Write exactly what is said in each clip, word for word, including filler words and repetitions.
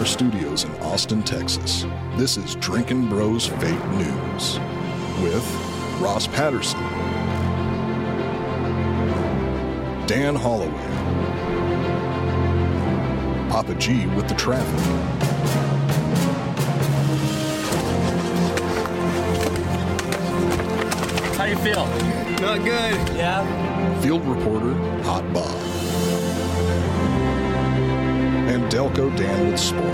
our studios in Austin, Texas. This is Drinkin' Bros Fake News with Ross Patterson, Dan Holloway, Papa G with the traffic, how do you feel? Not good. Yeah. Field reporter Hot Bob and Delco Dan with sports.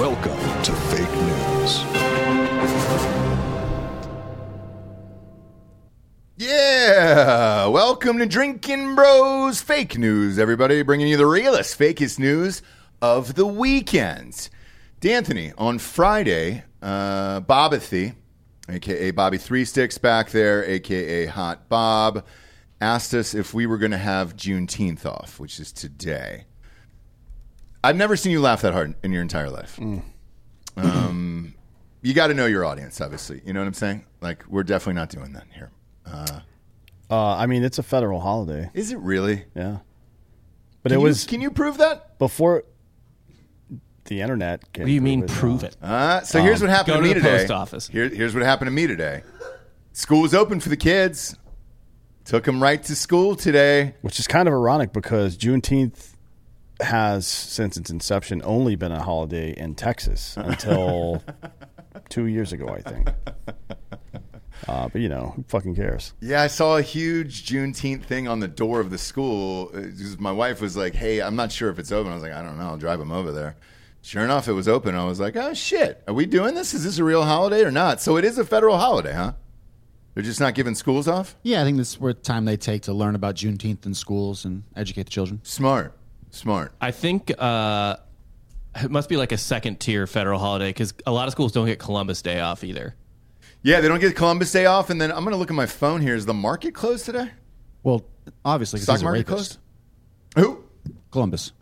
Welcome to Fake News. Yeah. Welcome to Drinkin' Bros Fake News, everybody. Bringing you the realest, fakest news of the weekends. D'Anthony, on Friday, uh, Bobathy, a k a. Bobby Three Sticks back there, a k a. Hot Bob, asked us if we were going to have Juneteenth off, which is today. I've never seen you laugh that hard in your entire life. Mm. Um, you got to know your audience, obviously. You know what I'm saying? Like, we're definitely not doing that here. Uh, uh, I mean, it's a federal holiday. Is it really? Yeah. But can it you, was. Can you prove that? Before. The internet. What do you mean, prove it? Uh, so um, here's what happened to me today. Go to the post office. Here, here's what happened to me today. School was open for the kids. Took them right to school today. Which is kind of ironic because Juneteenth has, since its inception, only been a holiday in Texas until two years ago, I think. Uh, but, you know, who fucking cares? Yeah, I saw a huge Juneteenth thing on the door of the school. My wife was like, hey, I'm not sure if it's open. I was like, I don't know. I'll drive them over there. Sure enough, it was open. I was like, oh, shit. Are we doing this? Is this a real holiday or not? So it is a federal holiday, huh? They're just not giving schools off? Yeah, I think this is where the time they take to learn about Juneteenth in schools and educate the children. Smart. Smart. I think uh, it must be like a second-tier federal holiday because a lot of schools don't get Columbus Day off either. Yeah, they don't get Columbus Day off. And then I'm going to look at my phone here. Is the market closed today? Well, obviously. Stock market closed? Who? Columbus.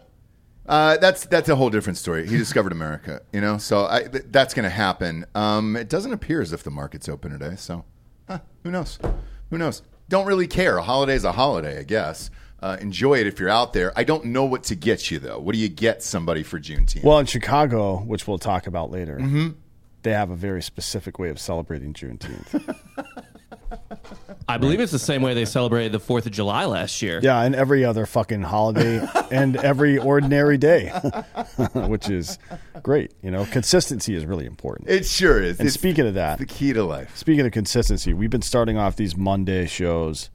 Uh, that's that's a whole different story. He discovered America, you know, so I, th- that's going to happen. Um, it doesn't appear as if the market's open today, so huh, who knows? Who knows? Don't really care. A holiday's a holiday, I guess. Uh, enjoy it if you're out there. I don't know what to get you, though. What do you get somebody for Juneteenth? Well, in Chicago, which we'll talk about later, mm-hmm. they have a very specific way of celebrating Juneteenth. I believe it's the same way they celebrated the fourth of July last year. Yeah, and every other fucking holiday and every ordinary day, which is great. You know, consistency is really important. It sure is. And it's speaking of that, the key to life. Speaking of consistency, we've been starting off these Monday shows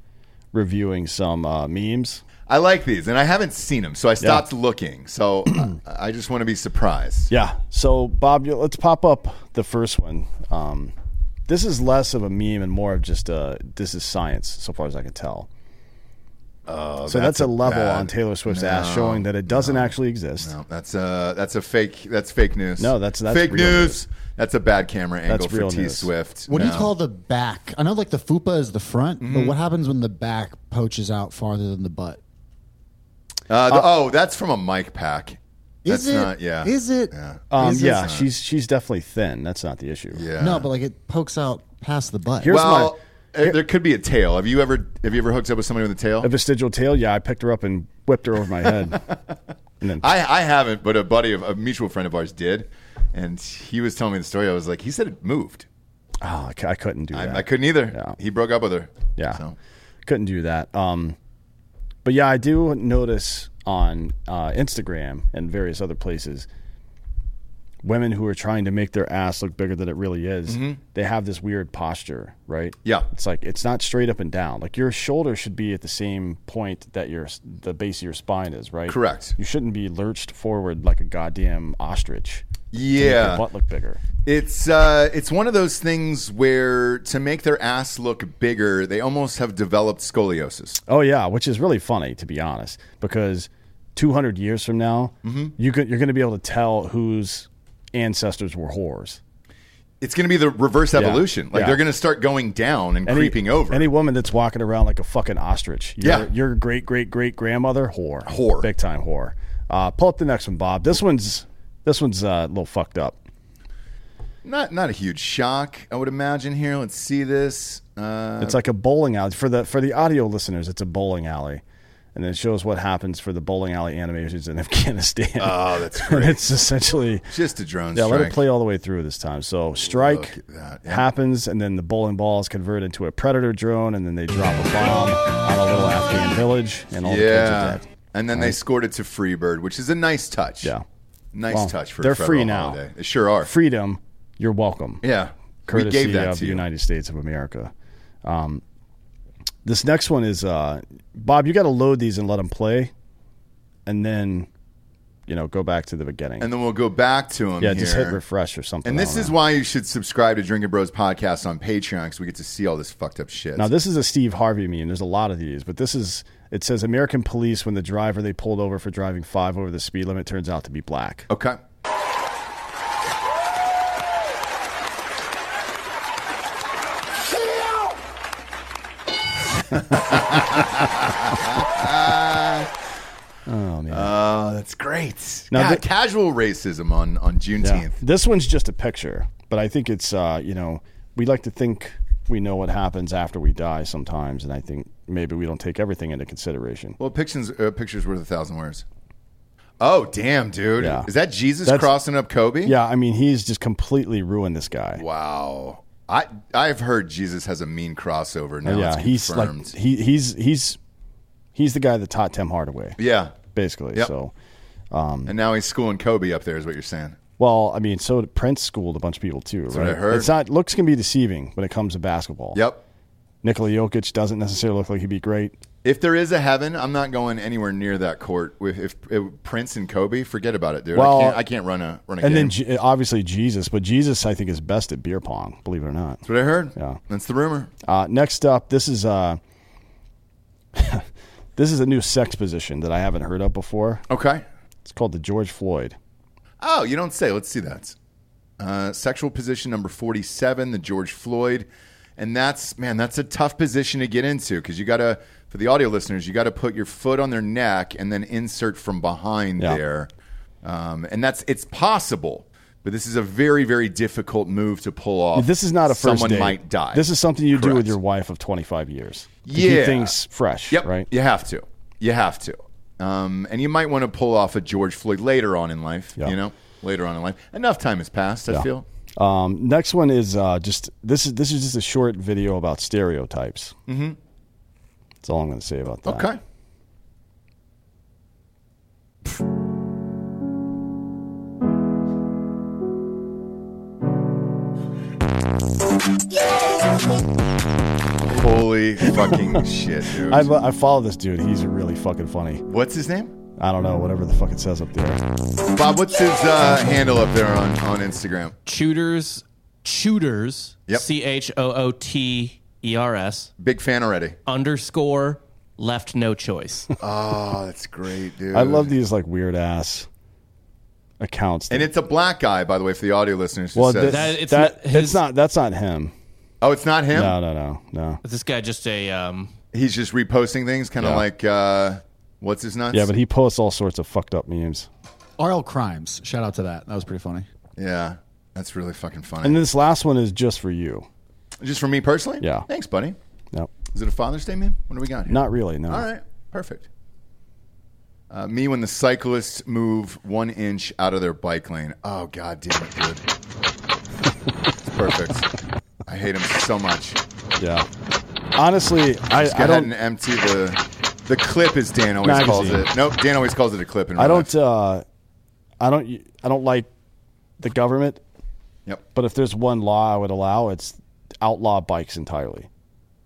reviewing some uh, memes. I like these, and I haven't seen them, so I stopped yeah. looking. So I, I just want to be surprised. Yeah. So, Bob, let's pop up the first one. Um This is less of a meme and more of just a, this is science, so far as I can tell. Oh, so that's, that's a level bad, on Taylor Swift's no, ass showing that it doesn't no, actually exist. No, that's a, that's a fake that's fake news. No, that's, that's fake real news. news. That's a bad camera angle for T news. Swift. What no. do you call the back? I know like the fupa is the front, mm-hmm. but what happens when the back poaches out farther than the butt? Uh, the, uh, oh, that's from a mic pack. That's is it? Not, yeah. Is it? Yeah, um, is yeah she's she's definitely thin. That's not the issue. Yeah. No, but like it pokes out past the butt. Here's well, my, here, there could be a tail. Have you ever have you ever hooked up with somebody with a tail? A vestigial tail? Yeah, I picked her up and whipped her over my head. and then, I, I haven't, but a buddy of a mutual friend of ours did, and he was telling me the story. I was like, he said it moved. Oh, I couldn't do that. I, I couldn't either. Yeah. He broke up with her. Yeah, so. Couldn't do that. Um, but yeah, I do notice. On uh, Instagram and various other places, women who are trying to make their ass look bigger than it really is, mm-hmm. they have this weird posture, right? Yeah. It's like it's not straight up and down. Like your shoulder should be at the same point that your the base of your spine is, right? Correct. You shouldn't be lurched forward like a goddamn ostrich. Yeah. To make your butt look bigger. It's uh, it's one of those things where to make their ass look bigger, they almost have developed scoliosis. Oh yeah, which is really funny to be honest, because two hundred years from now, mm-hmm. you could, you're going to be able to tell whose ancestors were whores. It's going to be the reverse evolution. Yeah. Like yeah. they're going to start going down and any, creeping over. Any woman that's walking around like a fucking ostrich. Your, yeah, your great great great grandmother whore, whore, big time whore. Uh, pull up the next one, Bob. This one's. This one's uh, a little fucked up. Not not a huge shock, I would imagine. Here, let's see this. Uh, it's like a bowling alley for the for the audio listeners. It's a bowling alley, And then it shows what happens for the bowling alley animators in Afghanistan. Oh, that's great. And it's essentially... just a drone yeah, strike. Yeah, let it play all the way through this time. So strike yep. happens, and then the bowling ball is converted into a predator drone, and then they drop a bomb on a little Afghan village, and all yeah. the kids are dead. And then right. they scored it to Freebird, which is a nice touch. Yeah. Nice well, touch for a federal holiday. They're free now. They sure are. Freedom, you're welcome. Yeah. Courtesy we gave that of to the you. United States of America. Um This next one is, uh, Bob, you got to load these and let them play, and then, you know, go back to the beginning. And then we'll go back to them Yeah, here. Just hit refresh or something. And this is know. why you should subscribe to Drinkin' Bros Podcast on Patreon, because we get to see all this fucked up shit. Now, this is a Steve Harvey meme. There's a lot of these, but this is, it says, American police, when the driver they pulled over for driving five over the speed limit turns out to be black. Okay. Oh, man. Uh, that's great. Now, God, the, casual racism on, on Juneteenth. Yeah. This one's just a picture, but I think it's, uh, you know, we like to think we know what happens after we die sometimes, and I think maybe we don't take everything into consideration. Well, pictures, uh, picture's worth a thousand words. Oh, damn, dude. Yeah. Is that Jesus that's, crossing up Kobe? Yeah, I mean, he's just completely ruined this guy. Wow. I I've heard Jesus has a mean crossover now. Yeah, he's like he he's he's he's the guy that taught Tim Hardaway. Yeah, basically. Yep. So, um, and now he's schooling Kobe up there, is what you're saying. Well, I mean, so Prince schooled a bunch of people too, That's right? What I heard. It's not looks can be deceiving when it comes to basketball. Yep. Nikola Jokic doesn't necessarily look like he'd be great. If there is a heaven, I'm not going anywhere near that court. If, if, if Prince and Kobe, forget about it, dude. Well, I, can't, I can't run a run a and game. And then G- obviously Jesus, but Jesus I think is best at beer pong. Believe it or not, that's what I heard. Yeah, that's the rumor. Uh, next up, this is uh, this is a new sex position that I haven't heard of before. Okay, it's called the George Floyd. Oh, you don't say. Let's see that. Uh, sexual position number forty-seven, the George Floyd, and that's man, that's a tough position to get into because you got to. For the audio listeners, you got to put your foot on their neck and then insert from behind yeah. there. Um, and that's it's possible, but this is a very, very difficult move to pull off. This is not a first Someone date. Might die. This is something you Correct. do with your wife of twenty-five years. Yeah. Keep things fresh, yep. right? You have to. You have to. Um, and you might want to pull off a George Floyd later on in life, yep. you know, later on in life. Enough time has passed, I yeah. feel. Um, next one is uh, just this is this is just a short video about stereotypes. Mm-hmm. That's all I'm going to say about that. Okay. Holy fucking shit, dude. I, I follow this dude. He's really fucking funny. What's his name? I don't know. Whatever the fuck it says up there. Bob, what's his uh, handle up there on, on Instagram? Chooters. Chooters. Yep. C H O O T E R S. Big fan already. Underscore left no choice. Oh, that's great, dude. I love these like weird ass accounts. And it's a black guy, by the way, for the audio listeners. Well, says, that, it's, that, his, it's not. That's not him. Oh, it's not him? No, no, no, no. Is this guy just a... Um, he's just reposting things, kind of yeah. like... Uh, what's his nuts? Yeah, but he posts all sorts of fucked up memes. R L Crimes. Shout out to that. That was pretty funny. Yeah, that's really fucking funny. And this last one is just for you. Just for me personally? Yeah. Thanks, buddy. Nope. Is it a Father's Day meme? What do we got here? Not really, no. All right. Perfect. Uh, me when the cyclists move one inch out of their bike lane. Oh, God damn it, dude. It's perfect. I hate him so much. Yeah. Honestly, I, just I don't... and empty the... The clip is Dan always magazine. Calls it. Nope, Dan always calls it a clip in real I don't, uh, I don't... I don't like the government. Yep. But if there's one law I would allow, it's... outlaw bikes entirely.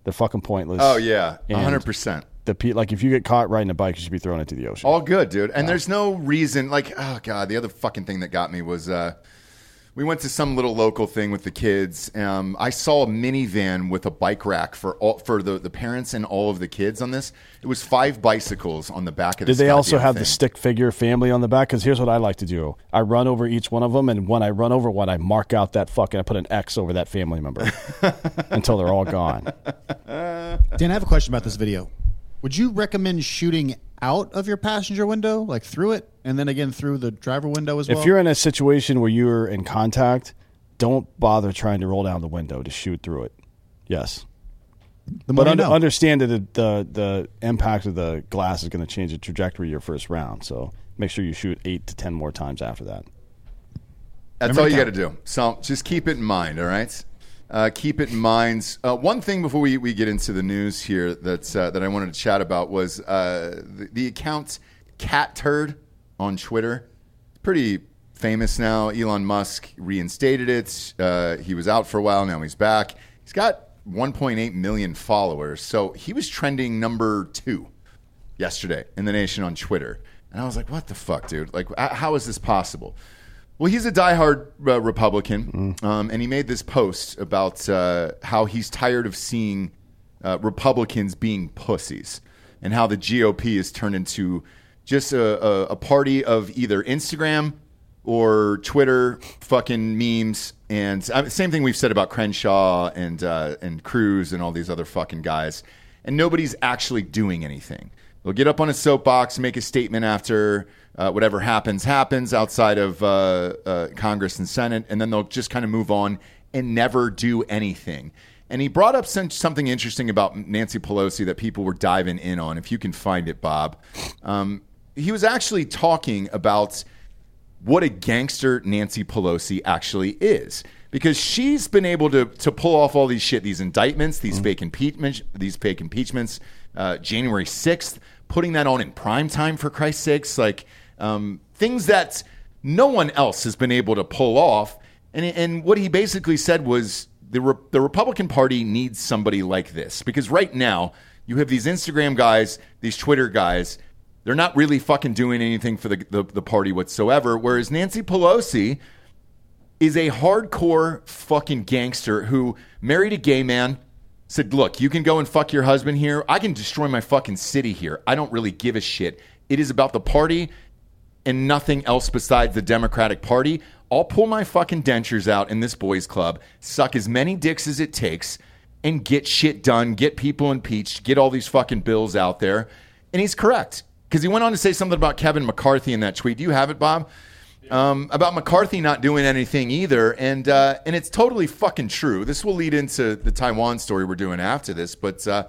They're fucking pointless. Oh yeah, one hundred percent. The pe- like if you get caught riding a bike, you should be thrown into the ocean. All good, dude. And yeah. there's no reason. Like, oh god, the other fucking thing that got me was uh we went to some little local thing with the kids. Um, I saw a minivan with a bike rack for all for the, the parents and all of the kids on this. It was five bicycles on the back of this. Did they also have thing. The stick figure family on the back? Because here's what I like to do. I run over each one of them, and when I run over one, I mark out that fucking, I put an X over that family member until they're all gone. Dan, I have a question about this video. Would you recommend shooting out of your passenger window, like through it, and then again through the driver window as well? If you're in a situation where you're in contact, don't bother trying to roll down the window to shoot through it. Yes. The but un- understand that the, the the impact of the glass is going to change the trajectory of your first round. So make sure you shoot eight to ten more times after that. That's Remember all you got to do. So just keep it in mind, all right? Uh, keep it in mind. Uh, one thing before we, we get into the news here that's, uh, that I wanted to chat about was uh, the, the account Cat Turd on Twitter. Pretty famous now. Elon Musk reinstated it. Uh, he was out for a while. Now he's back. He's got one point eight million followers. So he was trending number two yesterday in the nation on Twitter. And I was like, what the fuck, dude? Like, how is this possible? Well, he's a diehard uh, Republican. Mm. Um, and he made this post about uh, how he's tired of seeing uh, Republicans being pussies and how the G O P has turned into just a, a, a party of either Instagram or Twitter fucking memes. And uh, same thing we've said about Crenshaw and uh, and Cruz and all these other fucking guys. And nobody's actually doing anything. They'll get up on a soapbox, make a statement after uh, whatever happens, happens outside of uh, uh, Congress and Senate. And then they'll just kind of move on and never do anything. And he brought up some, something interesting about Nancy Pelosi that people were diving in on. If you can find it, Bob. Um, he was actually talking about what a gangster Nancy Pelosi actually is, because she's been able to to pull off all these shit, these indictments, these mm-hmm. fake impeachments, these fake impeachments, uh, January sixth, putting that on in prime time for Christ's sakes, like um, things that no one else has been able to pull off. And and what he basically said was the Re- the Republican Party needs somebody like this, because right now you have these Instagram guys, these Twitter guys. They're not really fucking doing anything for the, the, the party whatsoever. Whereas Nancy Pelosi is a hardcore fucking gangster who married a gay man, said, look, you can go and fuck your husband here. I can destroy my fucking city here. I don't really give a shit. It is about the party and nothing else besides the Democratic Party. I'll pull my fucking dentures out in this boys club, suck as many dicks as it takes, and get shit done, get people impeached, get all these fucking bills out there. And he's correct. Because he went on to say something about Kevin McCarthy in that tweet. Do you have it, Bob? Yeah. Um, about McCarthy not doing anything either. And uh, and it's totally fucking true. This will lead into the Taiwan story we're doing after this. But uh,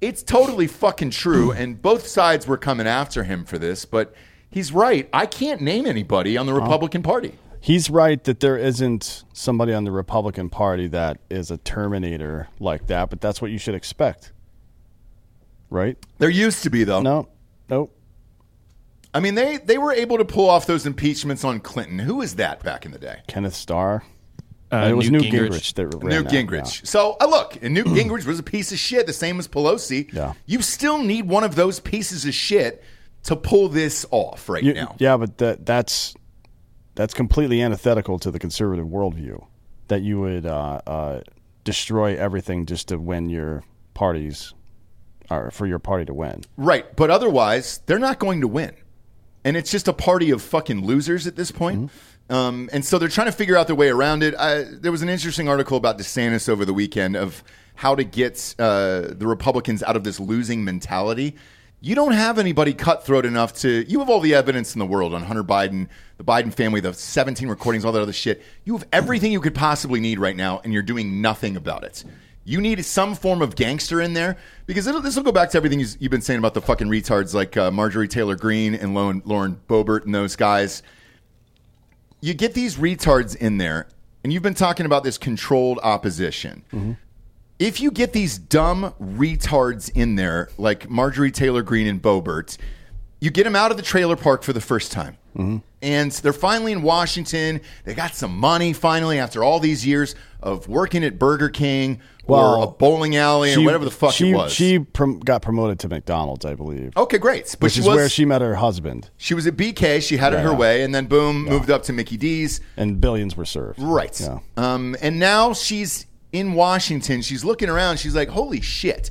it's totally fucking true. And both sides were coming after him for this. But he's right. I can't name anybody on the Republican Party. He's right that there isn't somebody on the Republican Party that is a Terminator like that. But that's what you should expect. Right? There used to be, though. No. Nope. I mean, they, they were able to pull off those impeachments on Clinton. Who was that back in the day? Kenneth Starr. Uh, it was Newt Gingrich. Gingrich that ran Newt Gingrich. Yeah. So, uh, look, and Newt Gingrich was a piece of shit, the same as Pelosi. Yeah. You still need one of those pieces of shit to pull this off right you, now. Yeah, but that that's that's completely antithetical to the conservative worldview, that you would uh, uh, destroy everything just to win your party's for your party to win. Right. But otherwise, they're not going to win. And it's just a party of fucking losers at this point. Mm-hmm. Um, and so they're trying to figure out their way around it. I, there was an interesting article about DeSantis over the weekend of how to get uh, the Republicans out of this losing mentality. You don't have anybody cutthroat enough to... You have all the evidence in the world on Hunter Biden, the Biden family, the seventeen recordings, all that other shit. You have everything you could possibly need right now, and you're doing nothing about it. You need some form of gangster in there, because this will go back to everything you've been saying about the fucking retards like uh, Marjorie Taylor Greene and Lauren Boebert and those guys. You get these retards in there, and you've been talking about this controlled opposition. Mm-hmm. If you get these dumb retards in there like Marjorie Taylor Greene and Boebert, you get them out of the trailer park for the first time. Mm-hmm. And they're finally in Washington. They got some money finally after all these years of working at Burger King well, or a bowling alley she, or whatever the fuck she, it was. She prom- got promoted to McDonald's, I believe. Okay, great. But Which she is was, where she met her husband. She was at B K. She had yeah. it her way. And then, boom, yeah. moved up to Mickey D's. And billions were served. Right. Yeah. Um, and now she's in Washington. She's looking around. She's like, holy shit.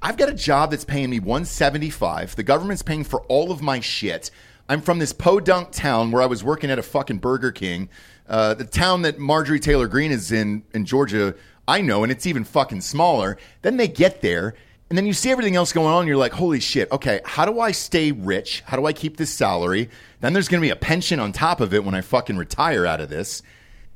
I've got a job that's paying me one hundred seventy-five dollars. The government's paying for all of my shit. I'm from this podunk town where I was working at a fucking Burger King. Uh, the town that Marjorie Taylor Greene is in, in Georgia, I know, and it's even fucking smaller. Then they get there, and then you see everything else going on, and you're like, holy shit, okay, how do I stay rich? How do I keep this salary? Then there's going to be a pension on top of it when I fucking retire out of this.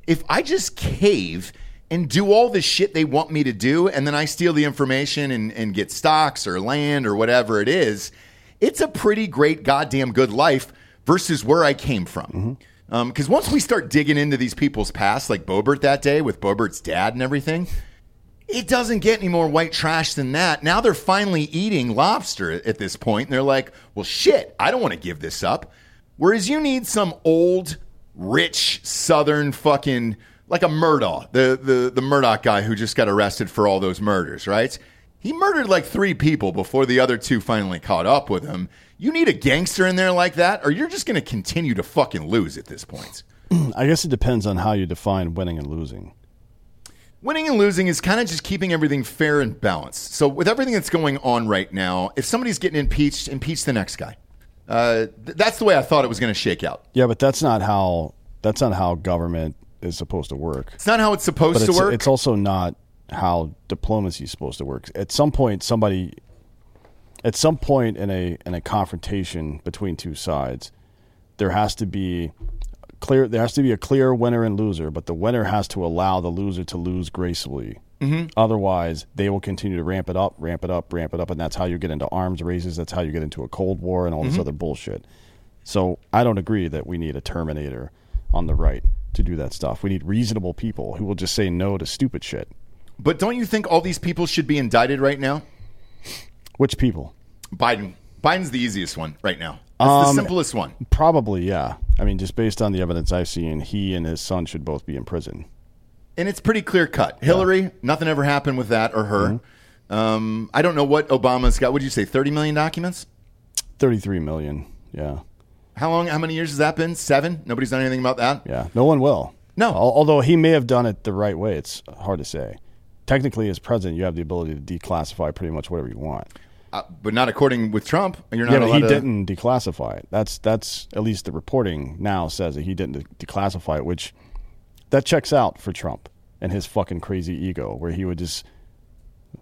If I just cave and do all the shit they want me to do, and then I steal the information and, and get stocks or land or whatever it is, it's a pretty great goddamn good life versus where I came from. Mm-hmm. Because um, once we start digging into these people's past, like Boebert that day with Boebert's dad and everything, it doesn't get any more white trash than that. Now they're finally eating lobster at this point, and they're like, well, shit, I don't want to give this up. Whereas you need some old, rich, southern fucking, like a Murdaugh, the, the, the Murdaugh guy who just got arrested for all those murders, right? He murdered like three people before the other two finally caught up with him. You need a gangster in there like that, or you're just going to continue to fucking lose at this point. I guess it depends on how you define winning and losing. Winning and losing is kind of just keeping everything fair and balanced. So with everything that's going on right now, if somebody's getting impeached, impeach the next guy. Uh, th- that's the way I thought it was going to shake out. Yeah, but that's not how that's not how government is supposed to work. It's not how it's supposed but to it's, work. It's also not how diplomacy is supposed to work. At some point, somebody, at some point in a in a confrontation between two sides, there has to be clear. There has to be a clear winner and loser, but the winner has to allow the loser to lose gracefully. Mm-hmm. Otherwise, they will continue to ramp it up, ramp it up, ramp it up, and that's how you get into arms races. That's how you get into a Cold War and all mm-hmm. this other bullshit. So I don't agree that we need a Terminator on the right to do that stuff. We need reasonable people who will just say no to stupid shit. But don't you think all these people should be indicted right now? Which people? Biden. Biden's the easiest one right now. It's um, the simplest one. Probably, yeah. I mean, just based on the evidence I've seen, he and his son should both be in prison. And it's pretty clear cut. Yeah. Hillary, nothing ever happened with that or her. Mm-hmm. Um, I don't know what Obama's got. What did you say, thirty million documents? thirty-three million, yeah. How long? How many years has that been? Seven? Nobody's done anything about that? Yeah, no one will. No. Although he may have done it the right way. It's hard to say. Technically, as president, you have the ability to declassify pretty much whatever you want, uh, but not according with Trump. You're not. Yeah, but he to... didn't declassify it. That's that's at least the reporting now says that he didn't declassify it, which that checks out for Trump and his fucking crazy ego, where he would just,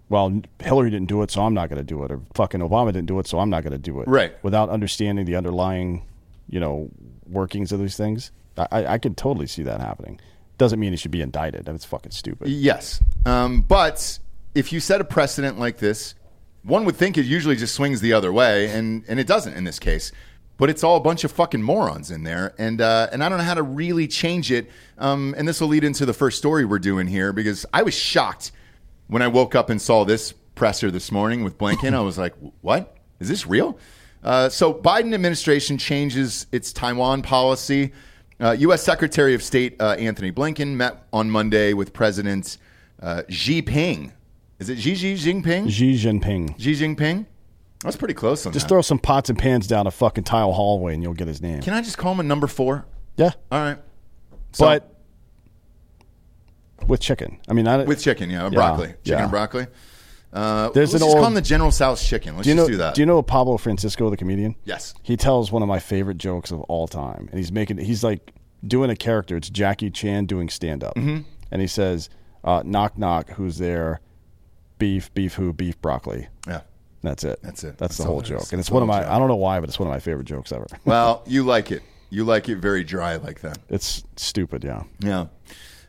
well, Hillary didn't do it, so I'm not going to do it, or fucking Obama didn't do it, so I'm not going to do it, right? Without understanding the underlying, you know, workings of these things, I, I could totally see that happening. Doesn't mean he should be indicted. That's fucking stupid. Yes. Um, but if you set a precedent like this, one would think it usually just swings the other way, and, and it doesn't in this case. But it's all a bunch of fucking morons in there, and uh, and I don't know how to really change it. Um, and this will lead into the first story we're doing here, because I was shocked when I woke up and saw this presser this morning with Blinken. I was like, what? Is this real? Uh, so Biden administration changes its Taiwan policy. Uh, U S. Secretary of State uh, Anthony Blinken met on Monday with President uh, Xi Jinping. Is it Xi, Xi Jinping? Xi Jinping. Xi Jinping? That's pretty close on just that. Just throw some pots and pans down a fucking tile hallway and you'll get his name. Can I just call him a number four? Yeah. All right. So, but with chicken. I mean, I, with chicken, yeah. yeah broccoli. Chicken yeah. and broccoli. Uh, There's let's an just old, call him the General Tso's chicken. Let's do just know, do that. Do you know Pablo Francisco, the comedian? Yes. He tells one of my favorite jokes of all time. And he's making, he's like doing a character. It's Jackie Chan doing stand-up. Mm-hmm. And he says, uh, knock, knock, who's there? Beef, beef who? Beef, broccoli. Yeah. And that's it. That's it. That's, that's the whole joke. And it's one of my, joke. I don't know why, but it's one of my favorite jokes ever. Well, you like it. You like it very dry like that. It's stupid, yeah. Yeah.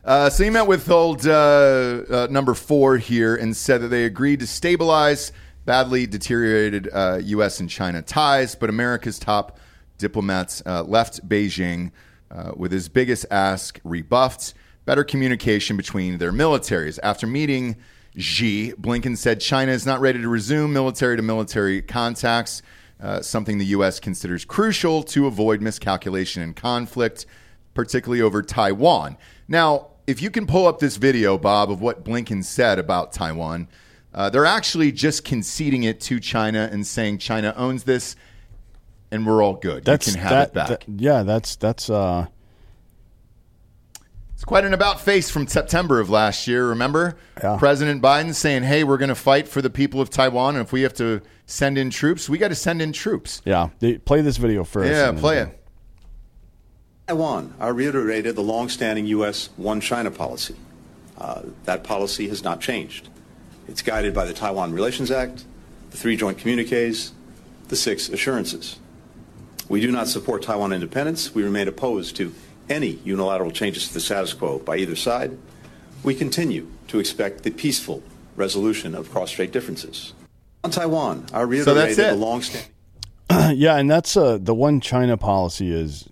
Uh, so he met with old uh, uh, number four here and said that they agreed to stabilize badly deteriorated uh, U S and China ties, but America's top diplomats uh, left Beijing uh, with his biggest ask rebuffed, better communication between their militaries. After meeting Xi, Blinken said China is not ready to resume military-to-military contacts, uh, something the U S considers crucial to avoid miscalculation and conflict, particularly over Taiwan. Now, if you can pull up this video, Bob, of what Blinken said about Taiwan, uh, they're actually just conceding it to China and saying China owns this and we're all good. That's, you can have that, it back. That, yeah, that's... that's uh... It's quite an about-face from September of last year, remember? Yeah. President Biden saying, hey, we're going to fight for the people of Taiwan, and if we have to send in troops, we got to send in troops. Yeah, they, play this video first. Yeah, play it. Taiwan I reiterated the long-standing U S one China policy. Uh, that policy has not changed. It's guided by the Taiwan Relations Act, the three joint communiques, the six assurances. We do not support Taiwan independence. We remain opposed to any unilateral changes to the status quo by either side. We continue to expect the peaceful resolution of cross-strait differences. On Taiwan, I reiterated so the long-standing... yeah, and that's uh, the one China policy is...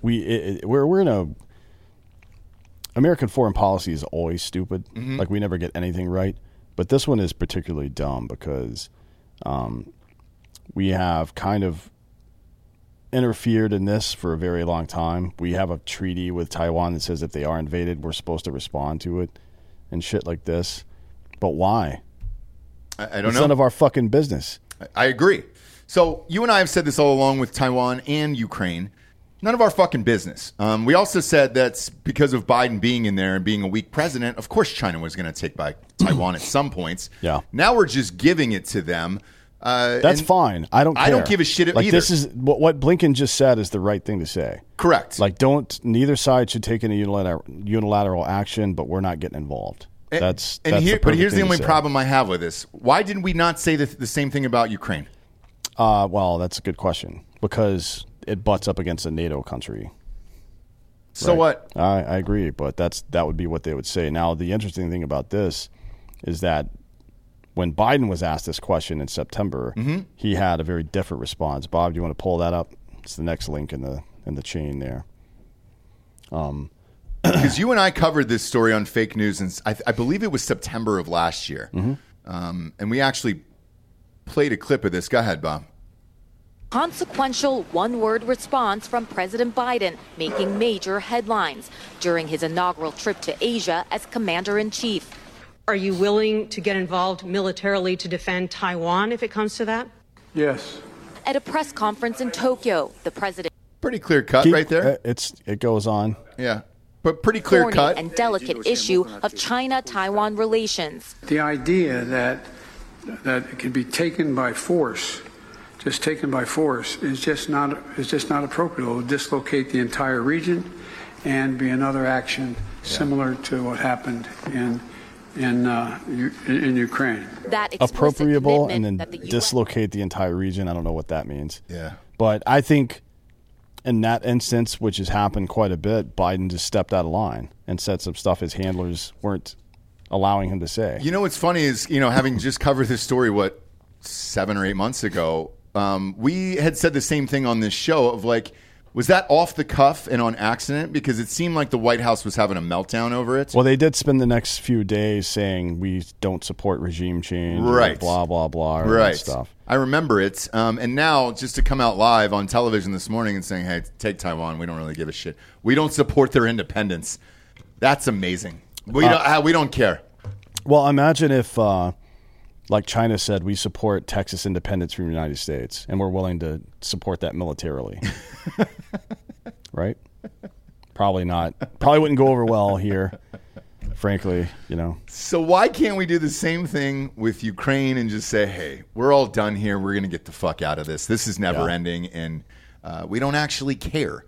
we it, we're, we're in a... American foreign policy is always stupid. Mm-hmm. Like, we never get anything right. But this one is particularly dumb because um, we have kind of interfered in this for a very long time. We have a treaty with Taiwan that says if they are invaded, we're supposed to respond to it and shit like this. But why? I, I don't know. It's none of our fucking business. I, I agree. So you and I have said this all along with Taiwan and Ukraine. None of our fucking business. Um, we also said that's because of Biden being in there and being a weak president, of course China was going to take back Taiwan at some points. Yeah. Now we're just giving it to them. Uh, that's fine. I don't care. I don't give a shit like, either. This is, what, what Blinken just said is the right thing to say. Correct. Like, don't, neither side should take any unilateral, unilateral action, but we're not getting involved. And, that's, and that's here, the perfect But here's the only problem I have with this. Why didn't we not say the, the same thing about Ukraine? Uh, well, that's a good question. Because... it butts up against a NATO country. So right? what? I, I agree, but that's that would be what they would say. Now, the interesting thing about this is that when Biden was asked this question in September, mm-hmm. he had a very different response. Bob, do you want to pull that up? It's the next link in the in the chain there. Um, because you and I covered this story on fake news, and I, I believe it was September of last year, mm-hmm. um, and we actually played a clip of this. Go ahead, Bob. Consequential one-word response from President Biden, making major headlines during his inaugural trip to Asia as commander-in-chief. Are you willing to get involved militarily to defend Taiwan if it comes to that? Yes. At a press conference in Tokyo, the president... Pretty clear cut right there. It's It goes on. Yeah, but pretty clear cut. ...and delicate issue of China-Taiwan relations. The idea that that it can be taken by force... just taken by force is just not is just not appropriate. It will dislocate the entire region and be another action yeah. similar to what happened in in uh, in Ukraine. That appropriable and then the dislocate the entire region. I don't know what that means. Yeah. But I think in that instance, which has happened quite a bit, Biden just stepped out of line and said some stuff his handlers weren't allowing him to say. You know what's funny is, you know, having just covered this story what seven or eight months ago, Um, we had said the same thing on this show of like, was that off the cuff and on accident? Because it seemed like the White House was having a meltdown over it. Well, they did spend the next few days saying we don't support regime change, right? Blah blah blah, right? Stuff. I remember it. Um, and now just to come out live on television this morning and saying, "Hey, take Taiwan. We don't really give a shit. We don't support their independence." That's amazing. We uh, don't. We don't care. Well, imagine if. Uh, Like China said, we support Texas independence from the United States, and we're willing to support that militarily. Right? Probably not. Probably wouldn't go over well here, frankly, you know. So why can't we do the same thing with Ukraine and just say, hey, we're all done here. We're going to get the fuck out of this. This is never yeah. ending, and uh, we don't actually care.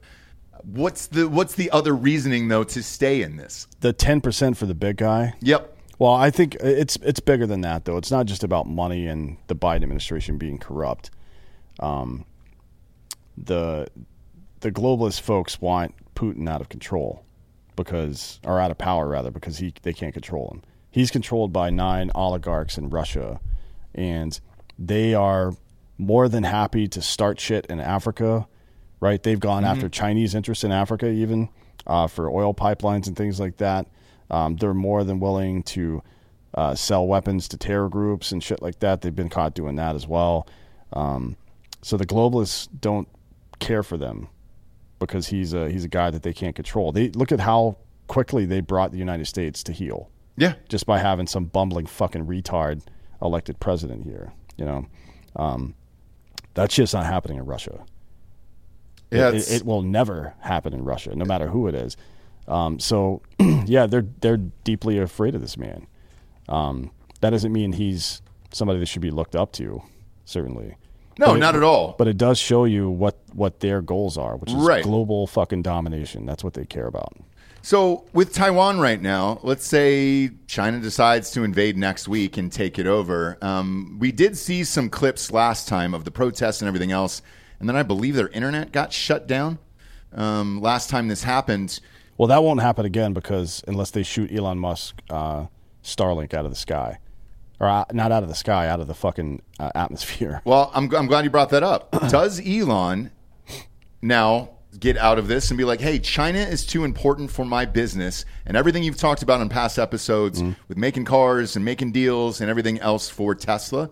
What's the, what's the other reasoning, though, to stay in this? The ten percent for the big guy? Yep. Well, I think it's it's bigger than that, though. It's not just about money and the Biden administration being corrupt. Um, the the globalist folks want Putin out of control because, or out of power rather, because he they can't control him. He's controlled by nine oligarchs in Russia, and they are more than happy to start shit in Africa. Right? They've gone mm-hmm. after Chinese interests in Africa, even uh, for oil pipelines and things like that. Um, they're more than willing to uh, sell weapons to terror groups and shit like that. They've been caught doing that as well. Um, so the globalists don't care for them because he's a he's a guy that they can't control. They look at how quickly they brought the United States to heel. Yeah, just by having some bumbling fucking retard elected president here. You know, um, that's just not happening in Russia. Yeah, it, it, it will never happen in Russia, no matter who it is. Um, so, yeah, they're they're deeply afraid of this man. Um, that doesn't mean he's somebody that should be looked up to, certainly. No, it, not at all. But it does show you what, what their goals are, which is right. global fucking domination. That's what they care about. So with Taiwan right now, let's say China decides to invade next week and take it over. Um, we did see some clips last time of the protests and everything else. And then I believe their internet got shut down um, last time this happened. Well, that won't happen again because unless they shoot Elon Musk uh, Starlink out of the sky. Or uh, not out of the sky, out of the fucking uh, atmosphere. Well, I'm, I'm glad you brought that up. Does Elon now get out of this and be like, hey, China is too important for my business and everything you've talked about in past episodes mm-hmm. with making cars and making deals and everything else for Tesla?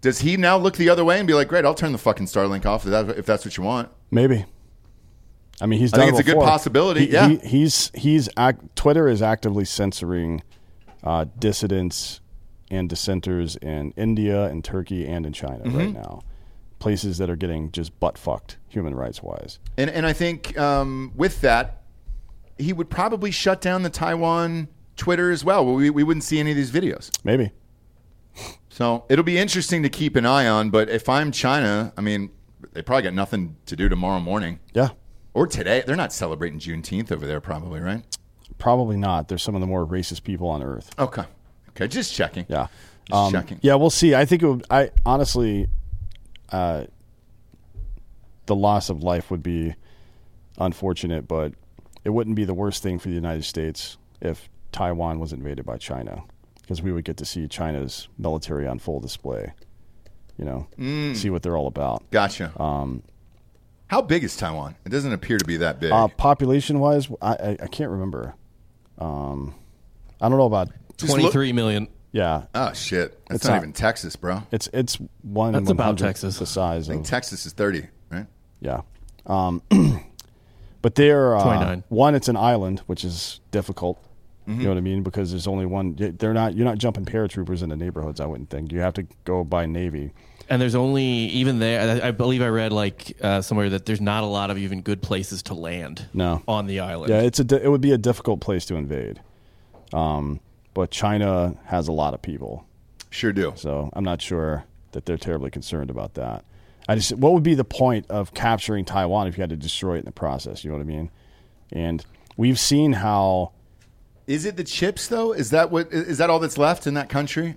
Does he now look the other way and be like, great, I'll turn the fucking Starlink off if, that, if that's what you want? Maybe. I mean, he's done I think it's before. a good possibility. He, yeah, he, he's he's act, Twitter is actively censoring uh, dissidents and dissenters in India and Turkey and in China mm-hmm. right now, places that are getting just butt fucked human rights wise. And and I think um, with that, he would probably shut down the Taiwan Twitter as well. We we wouldn't see any of these videos. Maybe. So it'll be interesting to keep an eye on. But if I'm China, I mean, they probably got nothing to do tomorrow morning. Yeah. Or today. They're not celebrating Juneteenth over there probably, right? Probably not. They're some of the more racist people on earth. Okay. Okay, just checking. Yeah. Just um, checking. Yeah, we'll see. I think it would, I honestly, uh, the loss of life would be unfortunate, but it wouldn't be the worst thing for the United States if Taiwan was invaded by China, because we would get to see China's military on full display, you know, mm. see what they're all about. Gotcha. Um How big is Taiwan? It doesn't appear to be that big. Uh, population-wise, I, I, I can't remember. Um, I don't know about twenty-three million. Yeah. Oh shit, that's it's not, not even Texas, bro. It's it's one. That's about Texas. The size. I think of, Texas is thirty, right? Yeah. Um, but they're uh, twenty-nine. One, it's an island, which is difficult. Mm-hmm. You know what I mean? Because there's only one. They're not. You're not jumping paratroopers into neighborhoods. I wouldn't think. You have to go by Navy. And there's only, even there, I believe I read like uh, somewhere that there's not a lot of even good places to land no. on the island. Yeah, it's a, it would be a difficult place to invade. Um, but China has a lot of people. Sure do. So I'm not sure that they're terribly concerned about that. I just, what would be the point of capturing Taiwan if you had to destroy it in the process? You know what I mean? And we've seen how... Is it the chips, though? Is that what? Is that all that's left in that country?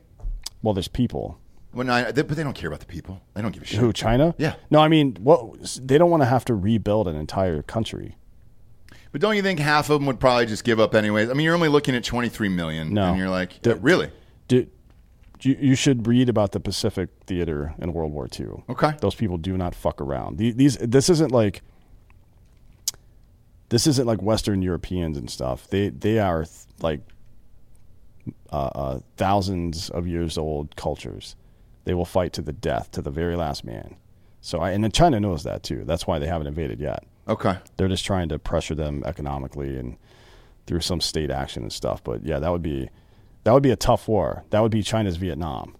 Well, there's people. When I, they, but they don't care about the people. They don't give a shit. Who, China? Yeah. No, I mean, what, they don't want to have to rebuild an entire country. But don't you think half of them would probably just give up anyways? I mean, you're only looking at twenty-three million. No. And you're like, the, yeah, really? Do, you, you should read about the Pacific Theater in World War Two. Okay. Those people do not fuck around. These, these This isn't like this isn't like Western Europeans and stuff. They, they are th- like uh, uh, thousands of years old cultures. They will fight to the death, to the very last man. So, I, and then China knows that too. That's why they haven't invaded yet. Okay. They're just trying to pressure them economically and through some state action and stuff. But yeah, that would be that would be a tough war. That would be China's Vietnam.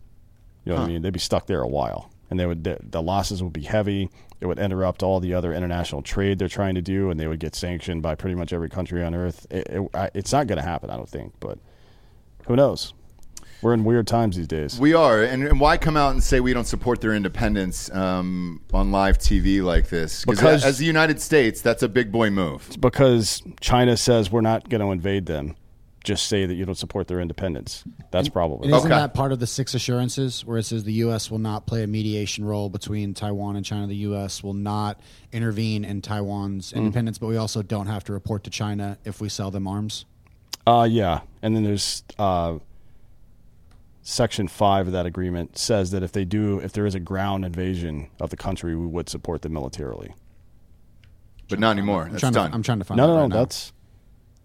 You know huh. what I mean? They'd be stuck there a while, and they would the, the losses would be heavy. It would interrupt all the other international trade they're trying to do, and they would get sanctioned by pretty much every country on earth. It, it, I, it's not going to happen, I don't think. But who knows? We're in weird times these days. We are. And, and why come out and say we don't support their independence um, on live T V like this? Because as the United States, that's a big boy move. It's because China says we're not going to invade them. Just say that you don't support their independence. That's and, probably. And isn't okay. that part of the six assurances where it says the U S will not play a mediation role between Taiwan and China? The U S will not intervene in Taiwan's mm. independence, but we also don't have to report to China if we sell them arms? Uh, yeah. And then there's... Uh, Section five of that agreement says that if they do, if there is a ground invasion of the country, we would support them militarily. But not anymore. That's done. I'm trying to find out. No, no, no. That's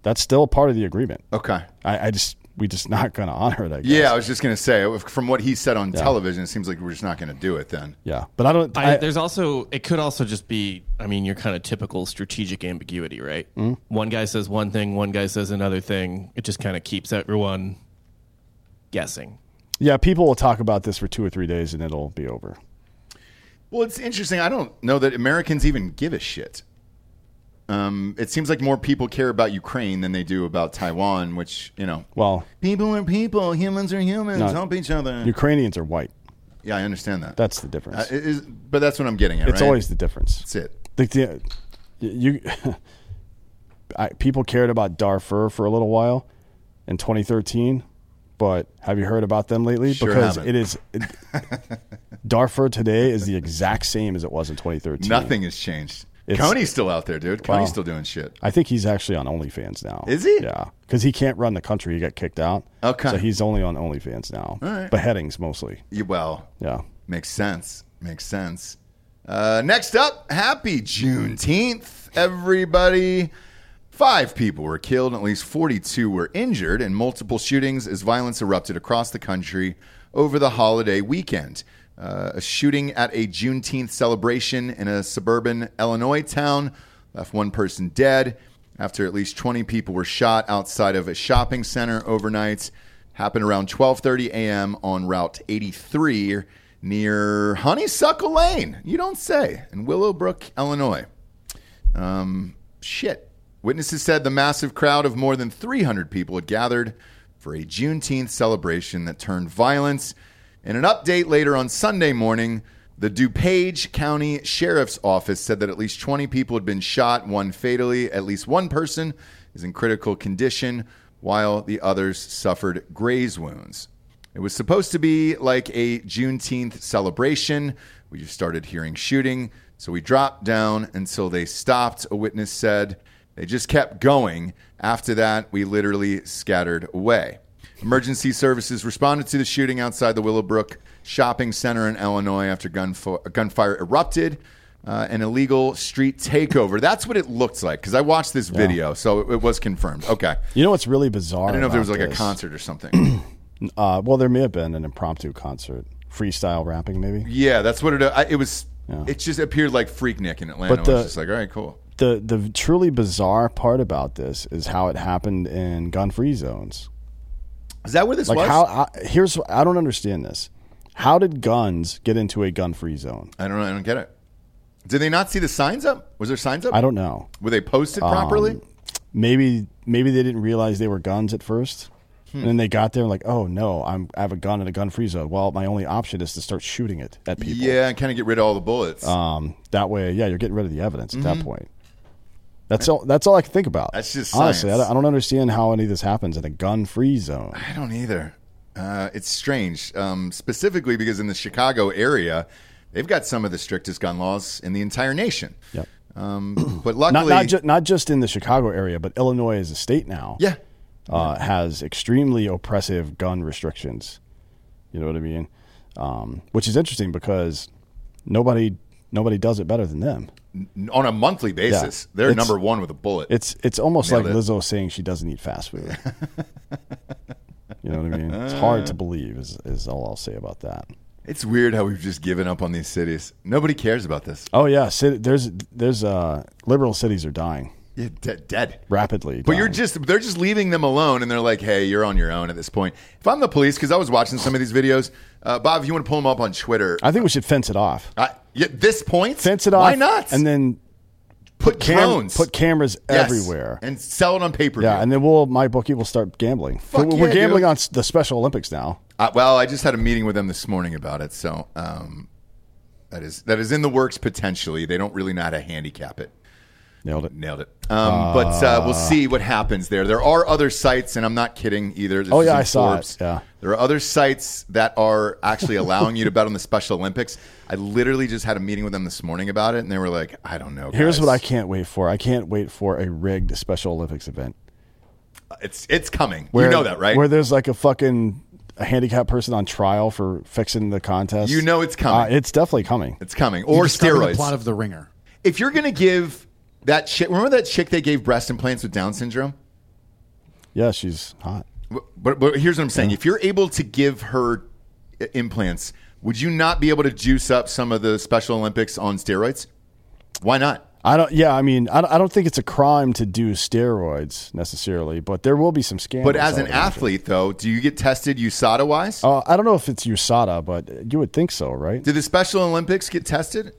that's still part of the agreement. Okay. I, I just we just not going to honor it. I guess. Yeah, I was just going to say from what he said on yeah. television, it seems like we're just not going to do it then. Yeah, but I don't. I, I, there's also it could also just be. I mean, your kind of typical strategic ambiguity, right? Mm-hmm. One guy says one thing, one guy says another thing. It just kind of keeps everyone guessing. Yeah, people will talk about this for two or three days, and it'll be over. Well, it's interesting. I don't know that Americans even give a shit. Um, it seems like more people care about Ukraine than they do about Taiwan, which, you know. Well, people are people. Humans are humans. No, help each other. Ukrainians are white. Yeah, I understand that. That's the difference. Uh, is, but that's what I'm getting at, it's right? It's always the difference. That's it. The, the, you, I, people cared about Darfur for a little while in twenty thirteen. But have you heard about them lately? Sure because haven't. it is it, Darfur today is the exact same as it was in twenty thirteen. Nothing has changed. It's, Coney's still out there, dude. Coney's well, still doing shit. I think he's actually on OnlyFans now. Is he? Yeah, because he can't run the country. He got kicked out. Okay. So he's only on OnlyFans now. All right. Beheadings mostly. You, well, yeah. Makes sense. Makes sense. Uh, next up, happy Juneteenth, everybody. Five people were killed and at least forty-two were injured in multiple shootings as violence erupted across the country over the holiday weekend. Uh, a shooting at a Juneteenth celebration in a suburban Illinois town left one person dead after at least twenty people were shot outside of a shopping center overnight. Happened around twelve thirty a.m. on Route eighty-three near Honeysuckle Lane. You don't say. In Willowbrook, Illinois. Um, shit. Witnesses said the massive crowd of more than three hundred people had gathered for a Juneteenth celebration that turned violent. In an update later on Sunday morning, the DuPage County Sheriff's Office said that at least twenty people had been shot, one fatally. At least one person is in critical condition, while the others suffered graze wounds. It was supposed to be like a Juneteenth celebration. We just started hearing shooting, so we dropped down until they stopped, a witness said. They just kept going. After that, we literally scattered away. Emergency services responded to the shooting outside the Willowbrook Shopping Center in Illinois after gunf- gunfire erupted. Uh, an illegal street takeover. That's what it looked like, because I watched this yeah. video, so it, it was confirmed. Okay. You know what's really bizarre? I don't know if there was like this. a concert or something. uh, well, there may have been an impromptu concert. Freestyle rapping, maybe? Yeah, that's what it I, It was. Yeah. It just appeared like Freaknik in Atlanta. But the, I was just like, all right, cool. The the truly bizarre part about this is how it happened in gun-free zones. Is that where this like was? How, how, here's I don't understand this. How did guns get into a gun-free zone? I don't know. I don't get it. Did they not see the signs up? Was there signs up? I don't know. Were they posted properly? Um, maybe maybe they didn't realize they were guns at first. Hmm. And then they got there and like, oh, no, I'm, I have a gun in a gun-free zone. Well, my only option is to start shooting it at people. Yeah, and kind of get rid of all the bullets. Um, that way, yeah, you're getting rid of the evidence mm-hmm. at that point. That's all. That's all I can think about. That's just honestly. I don't, I don't understand how any of this happens in a gun-free zone. I don't either. Uh, it's strange, um, specifically because in the Chicago area, they've got some of the strictest gun laws in the entire nation. Yep. Um, but luckily, not, not, ju- not just in the Chicago area, but Illinois as a state now. Yeah. Uh, yeah. Has extremely oppressive gun restrictions. You know what I mean? Um, which is interesting because nobody nobody does it better than them. On a monthly basis, yeah. they're it's, number one with a bullet. It's it's almost Nailed like it. Lizzo saying she doesn't eat fast food. You know what I mean? It's hard to believe is, is all I'll say about that. It's weird how we've just given up on these cities. Nobody cares about this. Oh, yeah. There's there's uh, liberal cities are dying. Yeah, de- dead. Rapidly. But dying. you're just they're just leaving them alone, and they're like, hey, you're on your own at this point. If I'm the police, because I was watching some of these videos, uh, Bob, if you want to pull them up on Twitter. I think we should fence it off. I, Yeah, this point, fence it off. Why not? And then put, put drones, cam- put cameras yes. everywhere, and sell it on pay-per-view. Yeah, and then we'll my bookie will start gambling. Fuck we're yeah, gambling dude. on the Special Olympics now. Uh, well, I just had a meeting with them this morning about it, so um, that is that is in the works potentially. They don't really know how to handicap it. Nailed it. Nailed it. Um, uh, but uh, we'll see what happens there. There are other sites, and I'm not kidding either. This oh, yeah, I saw Forbes. it. Yeah. There are other sites that are actually allowing you to bet on the Special Olympics. I literally just had a meeting with them this morning about it, and they were like, I don't know, guys. Here's what I can't wait for. I can't wait for a rigged Special Olympics event. It's it's coming. Where, you know that, right? Where there's like a fucking a handicapped person on trial for fixing the contest. You know it's coming. Uh, it's definitely coming. It's coming. Or steroids. The plot of The Ringer. If you're going to give... That chick, remember that chick they gave breast implants with Down syndrome? Yeah, she's hot. But, but, but here's what I'm saying. Yeah. If you're able to give her implants, would you not be able to juice up some of the Special Olympics on steroids? Why not? I don't. Yeah, I mean, I don't, I don't think it's a crime to do steroids necessarily, but there will be some scandals. But as an athlete, though, do you get tested U S A D A-wise? Uh, I don't know if it's U S A D A, but you would think so, right? Did the Special Olympics get tested?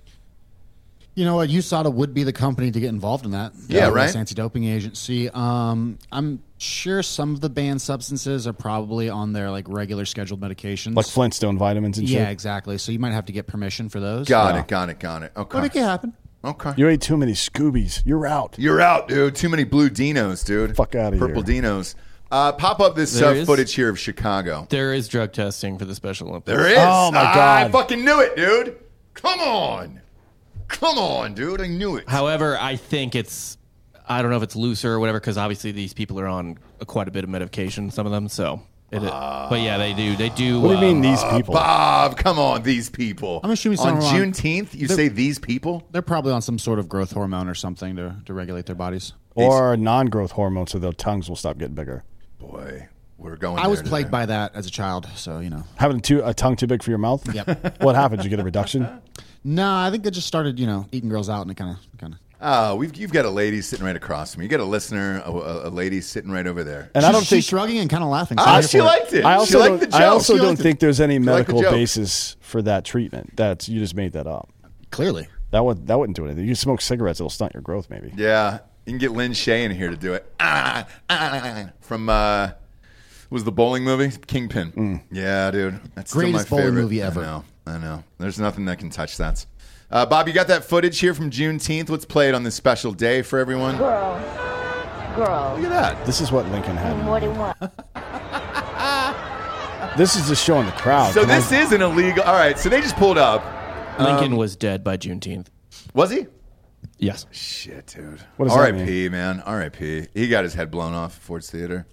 You know what? U S A D A would be the company to get involved in that. Yeah, right. It's anti-doping agency. Um, I'm sure some of the banned substances are probably on their like regular scheduled medications, like Flintstone vitamins and shit. Yeah, exactly. So you might have to get permission for those. Got yeah. it. Got it. Got it. Okay. But it can happen. Okay. You ate too many Scoobies. You're out. You're out, dude. Too many blue Dinos, dude. Fuck out of here. Purple Dinos. Uh, pop up this uh, is, footage here of Chicago. There is drug testing for the Special Olympics. There is. Oh my god! I fucking knew it, dude. Come on. Come on, dude. I knew it. However, I think it's, I don't know if it's looser or whatever, because obviously these people are on quite a bit of medication, some of them, so. It, uh, but yeah, they do. They do. What do you uh, mean these people? Uh, Bob, come on, these people. I'm assuming on Juneteenth, you say these people? They're probably on some sort of growth hormone or something to, to regulate their bodies. Or non-growth hormone, so their tongues will stop getting bigger. Boy, we're going I was today. plagued by that as a child, so, you know. Having too, a tongue too big for your mouth? Yep. What happened? Did you get a reduction? No, nah, I think they just started, you know, eating girls out, and it kind of, kind of. Oh, we've, you've got a lady sitting right across from me. You got a listener, a, a lady sitting right over there. And she's, I don't think she's shrugging and kind of laughing. So ah, she liked it. I also she liked the joke. I also she don't think the, there's any medical basis for that treatment. That's you just made that up. Clearly, that would that wouldn't do anything. You smoke cigarettes; it'll stunt your growth, maybe. Yeah, you can get Lynn Shay in here to do it. Ah, ah, from uh, was the bowling movie Kingpin? Mm. Yeah, dude, that's greatest still my bowling favorite. movie ever. I know, I know. There's nothing that can touch that. Uh, Bob, you got that footage here from Juneteenth. Let's play it on this special day for everyone. Girls. Girls. Look at that. This is what Lincoln had. More than one. This is just showing the crowd. So Can this I... is an illegal. All right, so they just pulled up. Lincoln um, was dead by Juneteenth. Was he? Yes. Shit, dude. What does that mean? R I P, man. R I P. He got his head blown off at Ford's Theater.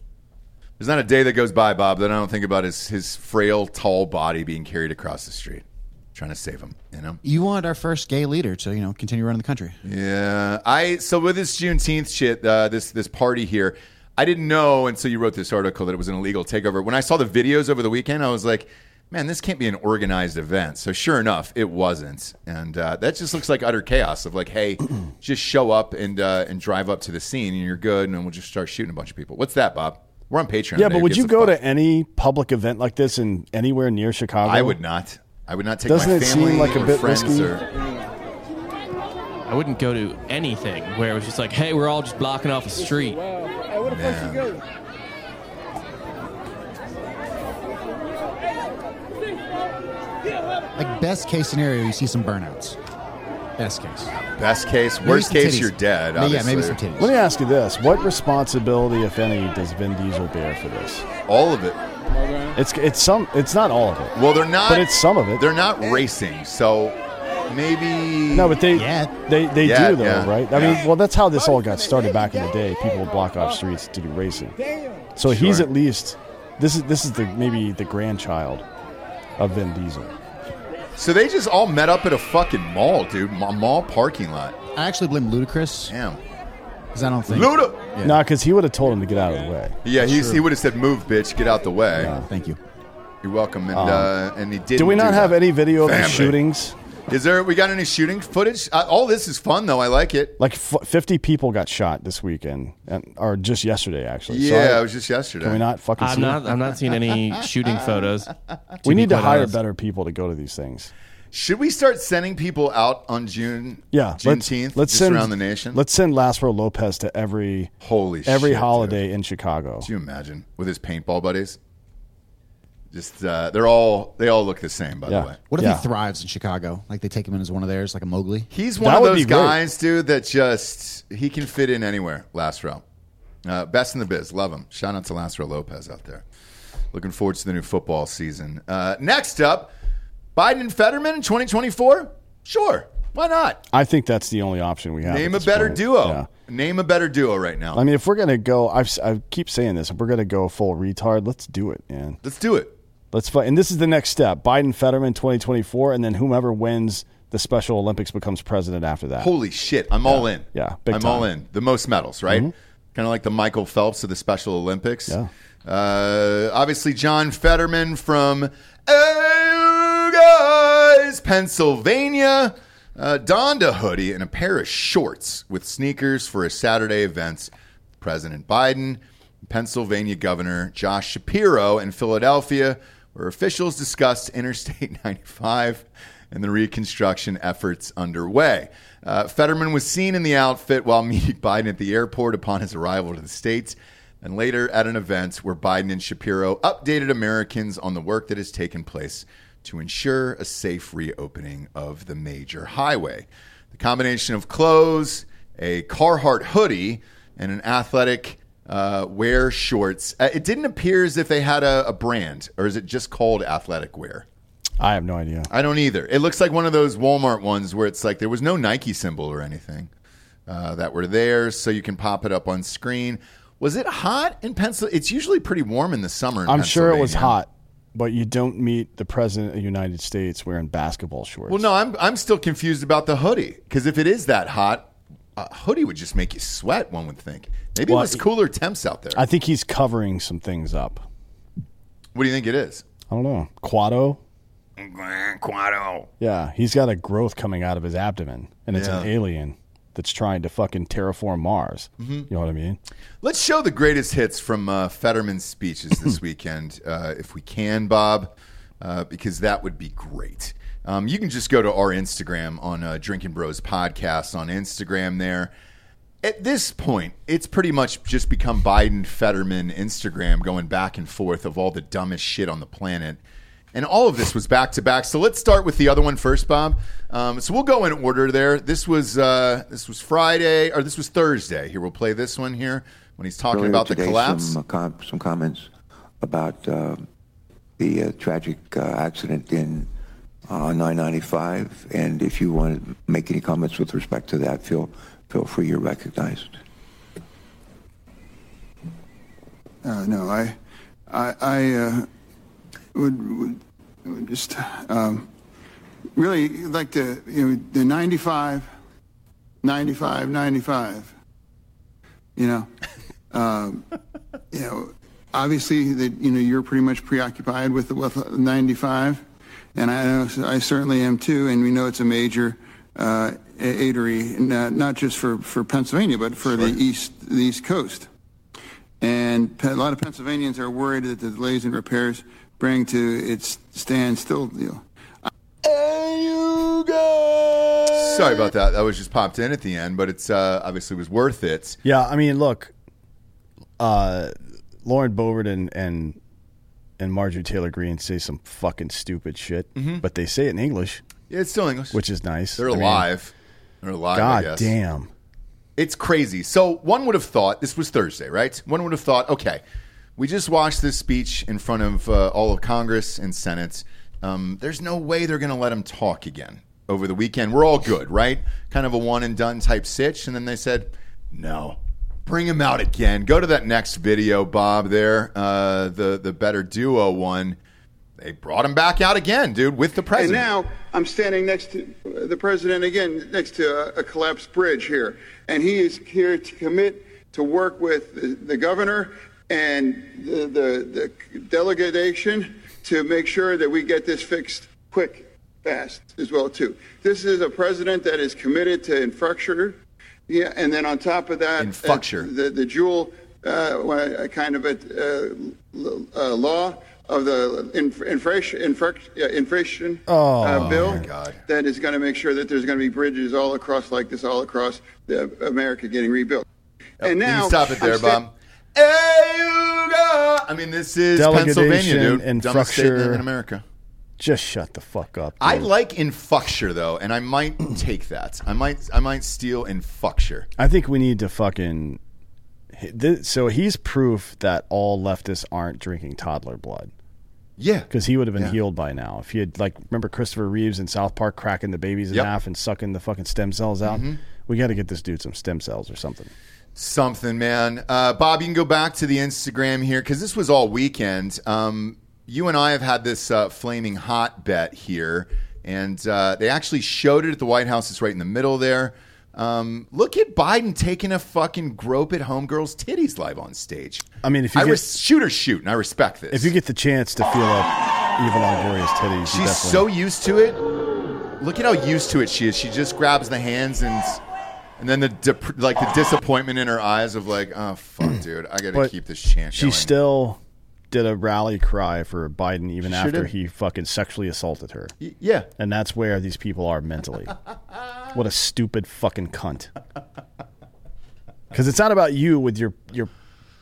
There's not a day that goes by, Bob, that I don't think about his, his frail, tall body being carried across the street. Trying to save him, you know. You want our first gay leader to, you know, continue running the country. Yeah, I. So with this Juneteenth shit, uh, this this party here, I didn't know until you wrote this article that it was an illegal takeover. When I saw the videos over the weekend, I was like, man, this can't be an organized event. So sure enough, it wasn't, and uh, that just looks like utter chaos. Of like, hey, just show up and uh, and drive up to the scene, and you're good, and then we'll just start shooting a bunch of people. What's that, Bob? We're on Patreon. Yeah, but would you go to any public event like this in anywhere near Chicago? I would not. I would not take Doesn't my family like or a bit friends. Risky? Or... I wouldn't go to anything where it was just like, hey, we're all just blocking off the street. Man. Like, best case scenario, you see some burnouts. Best case. Best case. Maybe worst case, titties. You're dead, obviously. Yeah, maybe some titties. Let me ask you this. What responsibility, if any, does Vin Diesel bear for this? All of it. It's it's some it's not all of it. Well, they're not, but it's some of it. They're not racing, so maybe no, but they yeah. they they yeah, do though, yeah. right? I yeah. mean, well, that's how this all got started back in the day. People would block off streets to do racing. So sure. he's at least this is this is the maybe the grandchild of Vin Diesel. So they just all met up at a fucking mall, dude, a mall parking lot. I actually blame Ludacris. Damn. Because I don't think... Luda! Yeah. Nah, because he would have told him to get out of the way. Yeah, he's, sure. he would have said, move, bitch, get out the way. No, thank you. You're welcome. And um, uh, and he didn't do we not do have that. any video Family. of the shootings? Is there... We got any shooting footage? Uh, all this is fun, though. I like it. Like, f- fifty people got shot this weekend. And, or just yesterday, actually. Yeah, so I, it was just yesterday. Can we not fucking I'm see not, I'm not seeing any shooting photos. We need to hire honest. better people to go to these things. Should we start sending people out on June? Yeah, Juneteenth, let's, let's just send, around the nation. Let's send Lázaro Lopez to every holy every shit, holiday dude. in Chicago. Do you imagine with his paintball buddies? Just uh, they're all they all look the same. By yeah. the way, what if yeah. he thrives in Chicago? Like they take him in as one of theirs, like a Mowgli. He's one that of those guys, dude. That just he can fit in anywhere. Lázaro, uh, best in the biz. Love him. Shout out to Lázaro Lopez out there. Looking forward to the new football season. Uh, next up. Biden and Fetterman in twenty twenty-four? Sure. Why not? I think that's the only option we have. Name a better point. duo. Yeah. Name a better duo right now. I mean, if we're going to go, I've, I keep saying this, if we're going to go full retard, let's do it, man. Let's do it. Let's fight. And this is the next step. Biden, Fetterman, twenty twenty-four, and then whoever wins the Special Olympics becomes president after that. Holy shit. I'm yeah. all in. Yeah. Big I'm time. all in. The most medals, right? Mm-hmm. Kind of like the Michael Phelps of the Special Olympics. Yeah. Uh, obviously, John Fetterman from... guys, Pennsylvania, uh, donned a hoodie and a pair of shorts with sneakers for a Saturday event. President Biden, Pennsylvania Governor Josh Shapiro in Philadelphia, where officials discussed Interstate ninety-five and the reconstruction efforts underway. Uh, Fetterman was seen in the outfit while meeting Biden at the airport upon his arrival to the States. And later at an event where Biden and Shapiro updated Americans on the work that has taken place to ensure a safe reopening of the major highway. The combination of clothes, a Carhartt hoodie, and an athletic uh, wear shorts. Uh, it didn't appear as if they had a, a brand, or is it just called athletic wear? I have no idea. I don't either. It looks like one of those Walmart ones where it's like there was no Nike symbol or anything uh, that were there, so you can pop it up on screen. Was it hot in Pennsylvania? It's usually pretty warm in the summer in Pennsylvania. I'm sure it was hot, but you don't meet the president of the United States wearing basketball shorts. Well, no, I'm I'm still confused about the hoodie, because if it is that hot, a hoodie would just make you sweat, one would think. Maybe well, it was cooler temps out there. I think he's covering some things up. What do you think it is? I don't know. Quado? Quado. Yeah, he's got a growth coming out of his abdomen, and it's yeah. an alien that's trying to fucking terraform Mars. Mm-hmm. You know what I mean? Let's show the greatest hits from uh, Fetterman's speeches this weekend, uh, if we can, Bob, uh, because that would be great. Um, you can just go to our Instagram on uh, Drinkin' Bros Podcast on Instagram there. At this point, it's pretty much just become Biden, Fetterman, Instagram, going back and forth of all the dumbest shit on the planet. And all of this was back-to-back. So let's start with the other one first, Bob. Um, so we'll go in order there. This was uh, this was Friday, or this was Thursday. Here, we'll play this one here when he's talking Earlier about today, the collapse. Some, uh, com- some comments about uh, the uh, tragic uh, accident in uh, nine ninety-five. And if you want to make any comments with respect to that, feel, feel free. You're recognized. Uh, no, I... I... I uh... Would, would, would just um, really like to, you know, the ninety-five, ninety-five, ninety-five, you know, um, you know, obviously that, you know, you're pretty much preoccupied with, with ninety-five, and I, I certainly am too, and we know it's a major uh, aidery, not, not just for, for Pennsylvania, but for sure. the East, the East Coast. And a lot of Pennsylvanians are worried that the delays in repairs bring to its standstill deal. Hey, you guys! Sorry about that. That was just popped in at the end, but it's uh, obviously was worth it. Yeah, I mean, look, uh, Lauren Boebert and, and and Marjorie Taylor Greene say some fucking stupid shit, mm-hmm. but they say it in English. Yeah, it's still English, which is nice. They're I alive. Mean, They're alive. God I guess. damn, it's crazy. So one would have thought this was Thursday, right? One would have thought, okay. We just watched this speech in front of uh, all of Congress and Senate. Um, there's no way they're going to let him talk again over the weekend. We're all good, right? Kind of a one-and-done type sitch. And then they said, no, bring him out again. Go to that next video, Bob, there, uh, the, the Better Duo one. They brought him back out again, dude, with the president. And now I'm standing next to the president again, next to a, a collapsed bridge here. And he is here to commit to work with the, the governor and the, the, the delegation to make sure that we get this fixed quick, fast as well, too. This is a president that is committed to infrastructure. Yeah, and then on top of that, infrastructure. Uh, the, the dual uh, kind of a uh, uh, law of the inflation infraction, infraction oh, uh, bill that is going to make sure that there's going to be bridges all across like this, all across the, America getting rebuilt. Yep. And now, you can stop it there, sta- Bob. I mean, this is Pennsylvania, dude. And dumbest state in America. Just shut the fuck up, dude. I like infrastructure though, and I might take that. I might, I might steal infrastructure. I think we need to fucking. So he's proof that all leftists aren't drinking toddler blood. Yeah, because he would have been yeah. healed by now if he had, like, remember Christopher Reeves in South Park cracking the babies in yep. half and sucking the fucking stem cells out. Mm-hmm. We got to get this dude some stem cells or something. Something, man. Uh, Bob, you can go back to the Instagram here because this was all weekend. Um, you and I have had this uh, flaming hot bet here, and uh, they actually showed it at the White House. It's right in the middle there. Um, look at Biden taking a fucking grope at homegirls' titties live on stage. I mean, if you I get, res- shoot or shoot, and I respect this. If you get the chance to feel up Eva Longoria's titties, she's definitely- so used to it. Look at how used to it she is. She just grabs the hands and. And then the dep- like the disappointment in her eyes of like, oh, fuck, dude, I got to keep this chance She going. Still did a rally cry for Biden even she after sure he fucking sexually assaulted her. Y- yeah. And that's where these people are mentally. What a stupid fucking cunt. Because it's not about you with your, your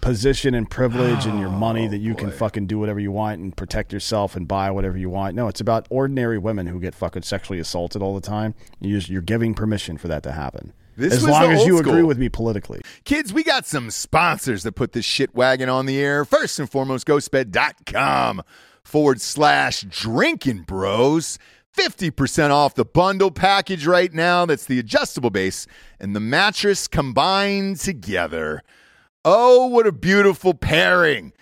position and privilege oh, and your money that you boy. can fucking do whatever you want and protect yourself and buy whatever you want. No, it's about ordinary women who get fucking sexually assaulted all the time. You just, you're giving permission for that to happen. This as long as you school. agree with me politically. Kids, we got some sponsors that put this shit wagon on the air. First and foremost, Ghostbed dot com. forward slash Drinkin' Bros. fifty percent off the bundle package right now. That's the adjustable base and the mattress combined together. Oh, what a beautiful pairing.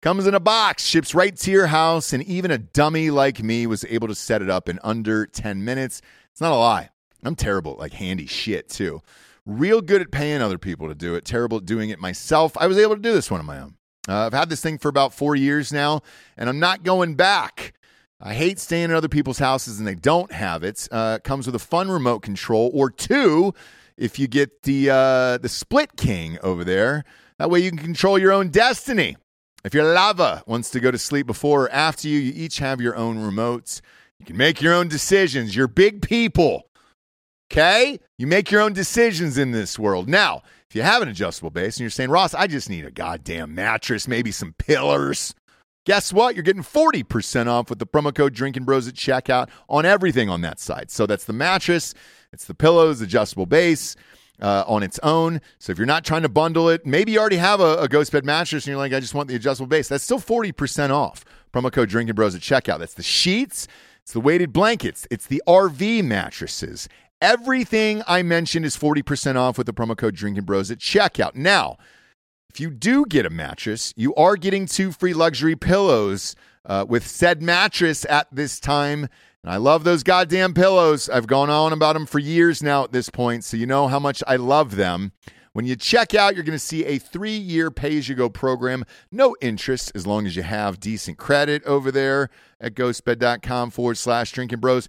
Comes in a box, ships right to your house, and even a dummy like me was able to set it up in under ten minutes. It's not a lie. I'm terrible at, like, handy shit, too. Real good at paying other people to do it. Terrible at doing it myself. I was able to do this one on my own. Uh, I've had this thing for about four years now, and I'm not going back. I hate staying at other people's houses and they don't have it. Uh, it comes with a fun remote control or two if you get the uh, the Split King over there. That way you can control your own destiny. If your lava wants to go to sleep before or after you, you each have your own remotes. You can make your own decisions. You're big people. Okay? You make your own decisions in this world. Now, if you have an adjustable base and you're saying, Ross, I just need a goddamn mattress, maybe some pillars. Guess what? You're getting forty percent off with the promo code Drinkin' Bros at checkout on everything on that site. So that's the mattress, it's the pillows, adjustable base uh, on its own. So if you're not trying to bundle it, maybe you already have a, a ghost bed mattress and you're like, I just want the adjustable base. That's still forty percent off. Promo code Drinkin' Bros at checkout. That's the sheets, it's the weighted blankets, it's the R V mattresses. Everything I mentioned is forty percent off with the promo code Drinkin' Bros at checkout. Now, if you do get a mattress, you are getting two free luxury pillows uh, with said mattress at this time. And I love those goddamn pillows. I've gone on about them for years now at this point, so you know how much I love them. When you check out, you're going to see a three-year pay-as-you-go program. No interest as long as you have decent credit over there at ghostbed.com forward slash Drinkin' Bros.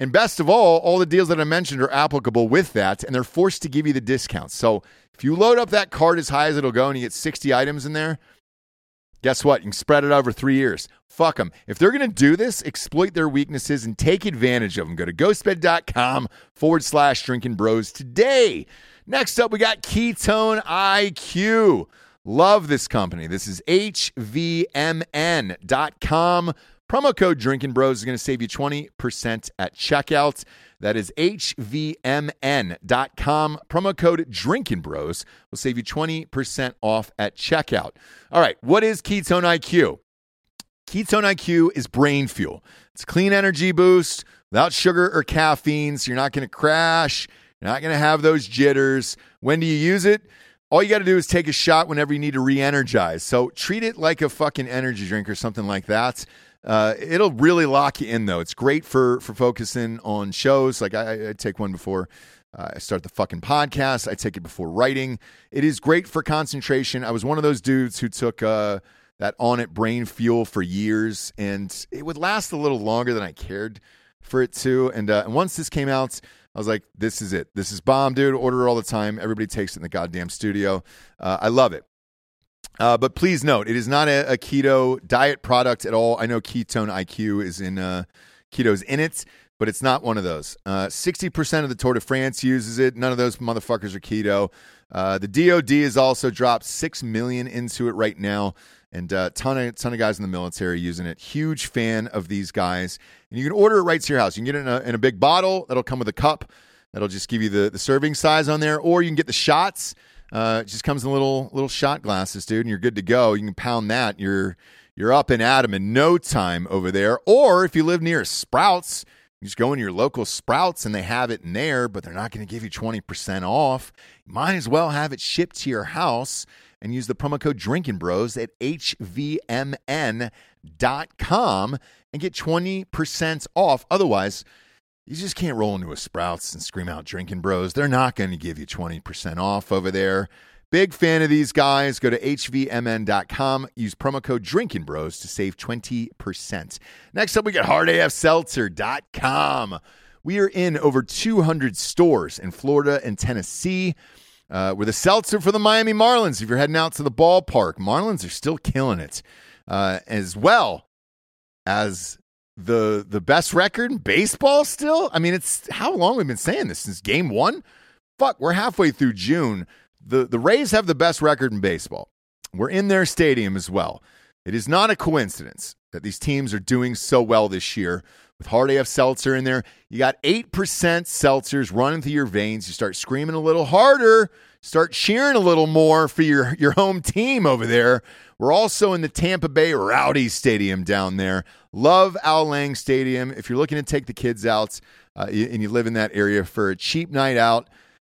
And best of all, all the deals that I mentioned are applicable with that, and they're forced to give you the discounts. So if you load up that card as high as it'll go and you get sixty items in there, guess what? You can spread it over three years. Fuck them. If they're going to do this, exploit their weaknesses and take advantage of them. Go to ghostbed.com forward slash Drinkin' Bros today. Next up, we got Ketone I Q. Love this company. This is H V M N dot com. Promo code Drinkin' Bros is going to save you twenty percent at checkout. That is H V M N dot com. Promo code Drinkin' Bros will save you twenty percent off at checkout. All right, what is Ketone I Q? Ketone I Q is brain fuel. It's a clean energy boost without sugar or caffeine, so you're not going to crash. You're not going to have those jitters. When do you use it? All you got to do is take a shot whenever you need to re-energize. So treat it like a fucking energy drink or something like that. Uh, it'll really lock you in, though. It's great for, for focusing on shows. Like, I, I take one before uh, I start the fucking podcast. I take it before writing. It is great for concentration. I was one of those dudes who took uh, that on it brain fuel for years, and it would last a little longer than I cared for it to. And, uh, and once this came out, I was like, this is it. This is bomb, dude. Order it all the time. Everybody takes it in the goddamn studio. Uh, I love it. Uh, but please note, it is not a, a keto diet product at all. I know Ketone I Q is in uh, keto's in it, but it's not one of those. Uh, sixty percent of the Tour de France uses it. None of those motherfuckers are keto. Uh, the D O D has also dropped six million dollars into it right now, and a uh, ton of, ton of guys in the military using it. Huge fan of these guys. And you can order it right to your house. You can get it in a, in a big bottle. That'll come with a cup. That'll just give you the, the serving size on there, or you can get the shots. Uh, it just comes in little little shot glasses, dude, and you're good to go. You can pound that. You're you're up and at 'em in no time over there. Or if you live near a Sprouts, you just go into your local Sprouts and they have it in there, but they're not going to give you twenty percent off. You might as well have it shipped to your house and use the promo code Drinkin' Bros at H V M N dot com and get twenty percent off. Otherwise, you just can't roll into a Sprouts and scream out Drinkin' Bros. They're not going to give you twenty percent off over there. Big fan of these guys. Go to H V M N dot com. Use promo code Drinkin' Bros to save twenty percent. Next up, we got hard A F seltzer dot com. We are in over two hundred stores in Florida and Tennessee. Uh, we're the seltzer for the Miami Marlins. If you're heading out to the ballpark, Marlins are still killing it. Uh, as well as... The the best record in baseball still? I mean, it's how long we've been saying this? Since game one? Fuck, we're halfway through June. The the Rays have the best record in baseball. We're in their stadium as well. It is not a coincidence that these teams are doing so well this year. With Hard A F Seltzer in there, you got eight percent seltzers running through your veins. You start screaming a little harder. Start cheering a little more for your, your home team over there. We're also in the Tampa Bay Rowdy Stadium down there. Love Al Lang Stadium. If you're looking to take the kids out uh, and you live in that area for a cheap night out,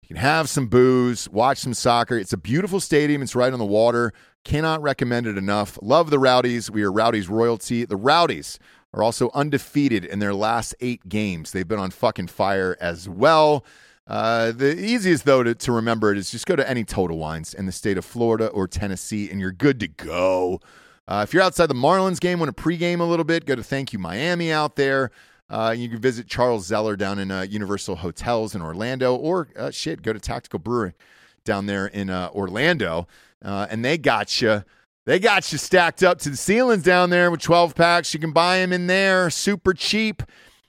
you can have some booze, watch some soccer. It's a beautiful stadium. It's right on the water. Cannot recommend it enough. Love the Rowdies. We are Rowdies royalty. The Rowdies are also undefeated in their last eight games. They've been on fucking fire as well. Uh, the easiest, though, to, to remember it is just go to any Total Wines in the state of Florida or Tennessee, and you're good to go. Uh, if you're outside the Marlins game, want to pregame a little bit, go to Thank You Miami out there. Uh, you can visit Charles Zeller down in uh, Universal Hotels in Orlando, or uh, shit, go to Tactical Brewery down there in uh, Orlando, uh, and they got you. They got you stacked up to the ceilings down there with twelve packs. You can buy them in there, super cheap.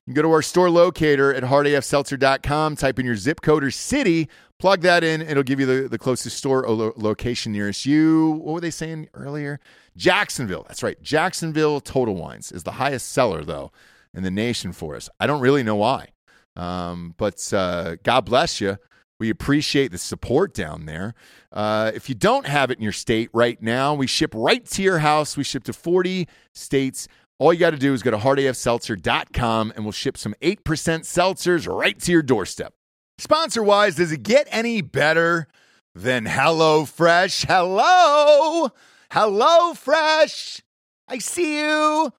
You can go to our store locator at hard a f seltzer dot com, type in your zip code or city, plug that in, it'll give you the, the closest store or lo- location nearest you. What were they saying earlier? Jacksonville. That's right. Jacksonville Total Wines is the highest seller, though, in the nation for us. I don't really know why, um, but uh, God bless you. We appreciate the support down there. Uh, if you don't have it in your state right now, we ship right to your house. We ship to forty states. All you got to do is go to hard a f seltzer dot com and we'll ship some eight percent seltzers right to your doorstep. Sponsor-wise, does it get any better than HelloFresh? Hello! HelloFresh! I see you!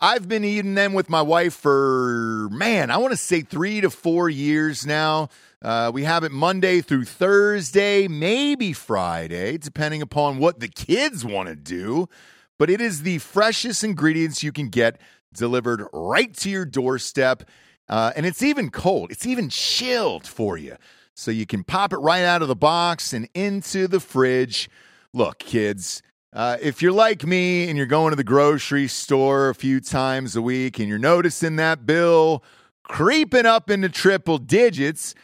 I've been eating them with my wife for, man, I want to say three to four years now. Uh, we have it Monday through Thursday, maybe Friday, depending upon what the kids want to do. But it is the freshest ingredients you can get delivered right to your doorstep. Uh, and it's even cold. It's even chilled for you. So you can pop it right out of the box and into the fridge. Look, kids, uh, if you're like me and you're going to the grocery store a few times a week and you're noticing that bill creeping up into triple digits,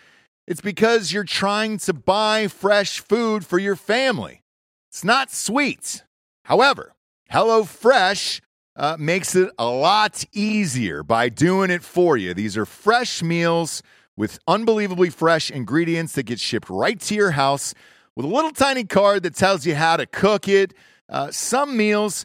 it's because you're trying to buy fresh food for your family. It's not sweet. However, HelloFresh uh, makes it a lot easier by doing it for you. These are fresh meals with unbelievably fresh ingredients that get shipped right to your house with a little tiny card that tells you how to cook it. Uh, some meals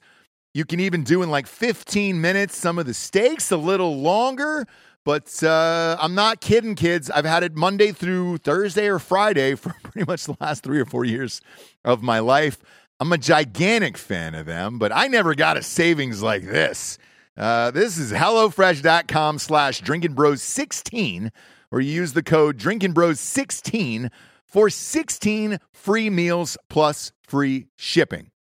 you can even do in like fifteen minutes. Some of the steaks a little longer, but uh, I'm not kidding, kids. I've had it Monday through Thursday or Friday for pretty much the last three or four years of my life. I'm a gigantic fan of them, but I never got a savings like this. Uh, this is HelloFresh.com slash Drinkin' Bros sixteen, or you use the code Drinkin' Bros sixteen for sixteen free meals plus free shipping.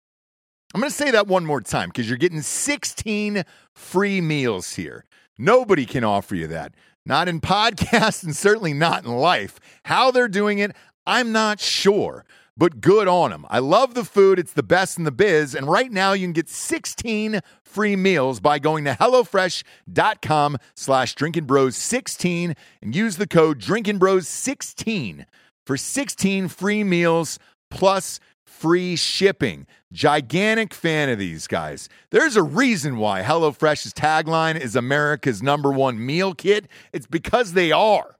I'm going to say that one more time because you're getting sixteen free meals here. Nobody can offer you that. Not in podcasts and certainly not in life. How they're doing it, I'm not sure. But good on them. I love the food. It's the best in the biz. And right now you can get sixteen free meals by going to HelloFresh.com slash Drinkin' Bros sixteen and use the code Drinkin' Bros sixteen for sixteen free meals plus free shipping. Gigantic fan of these guys. There's a reason why HelloFresh's tagline is America's number one meal kit. It's because they are.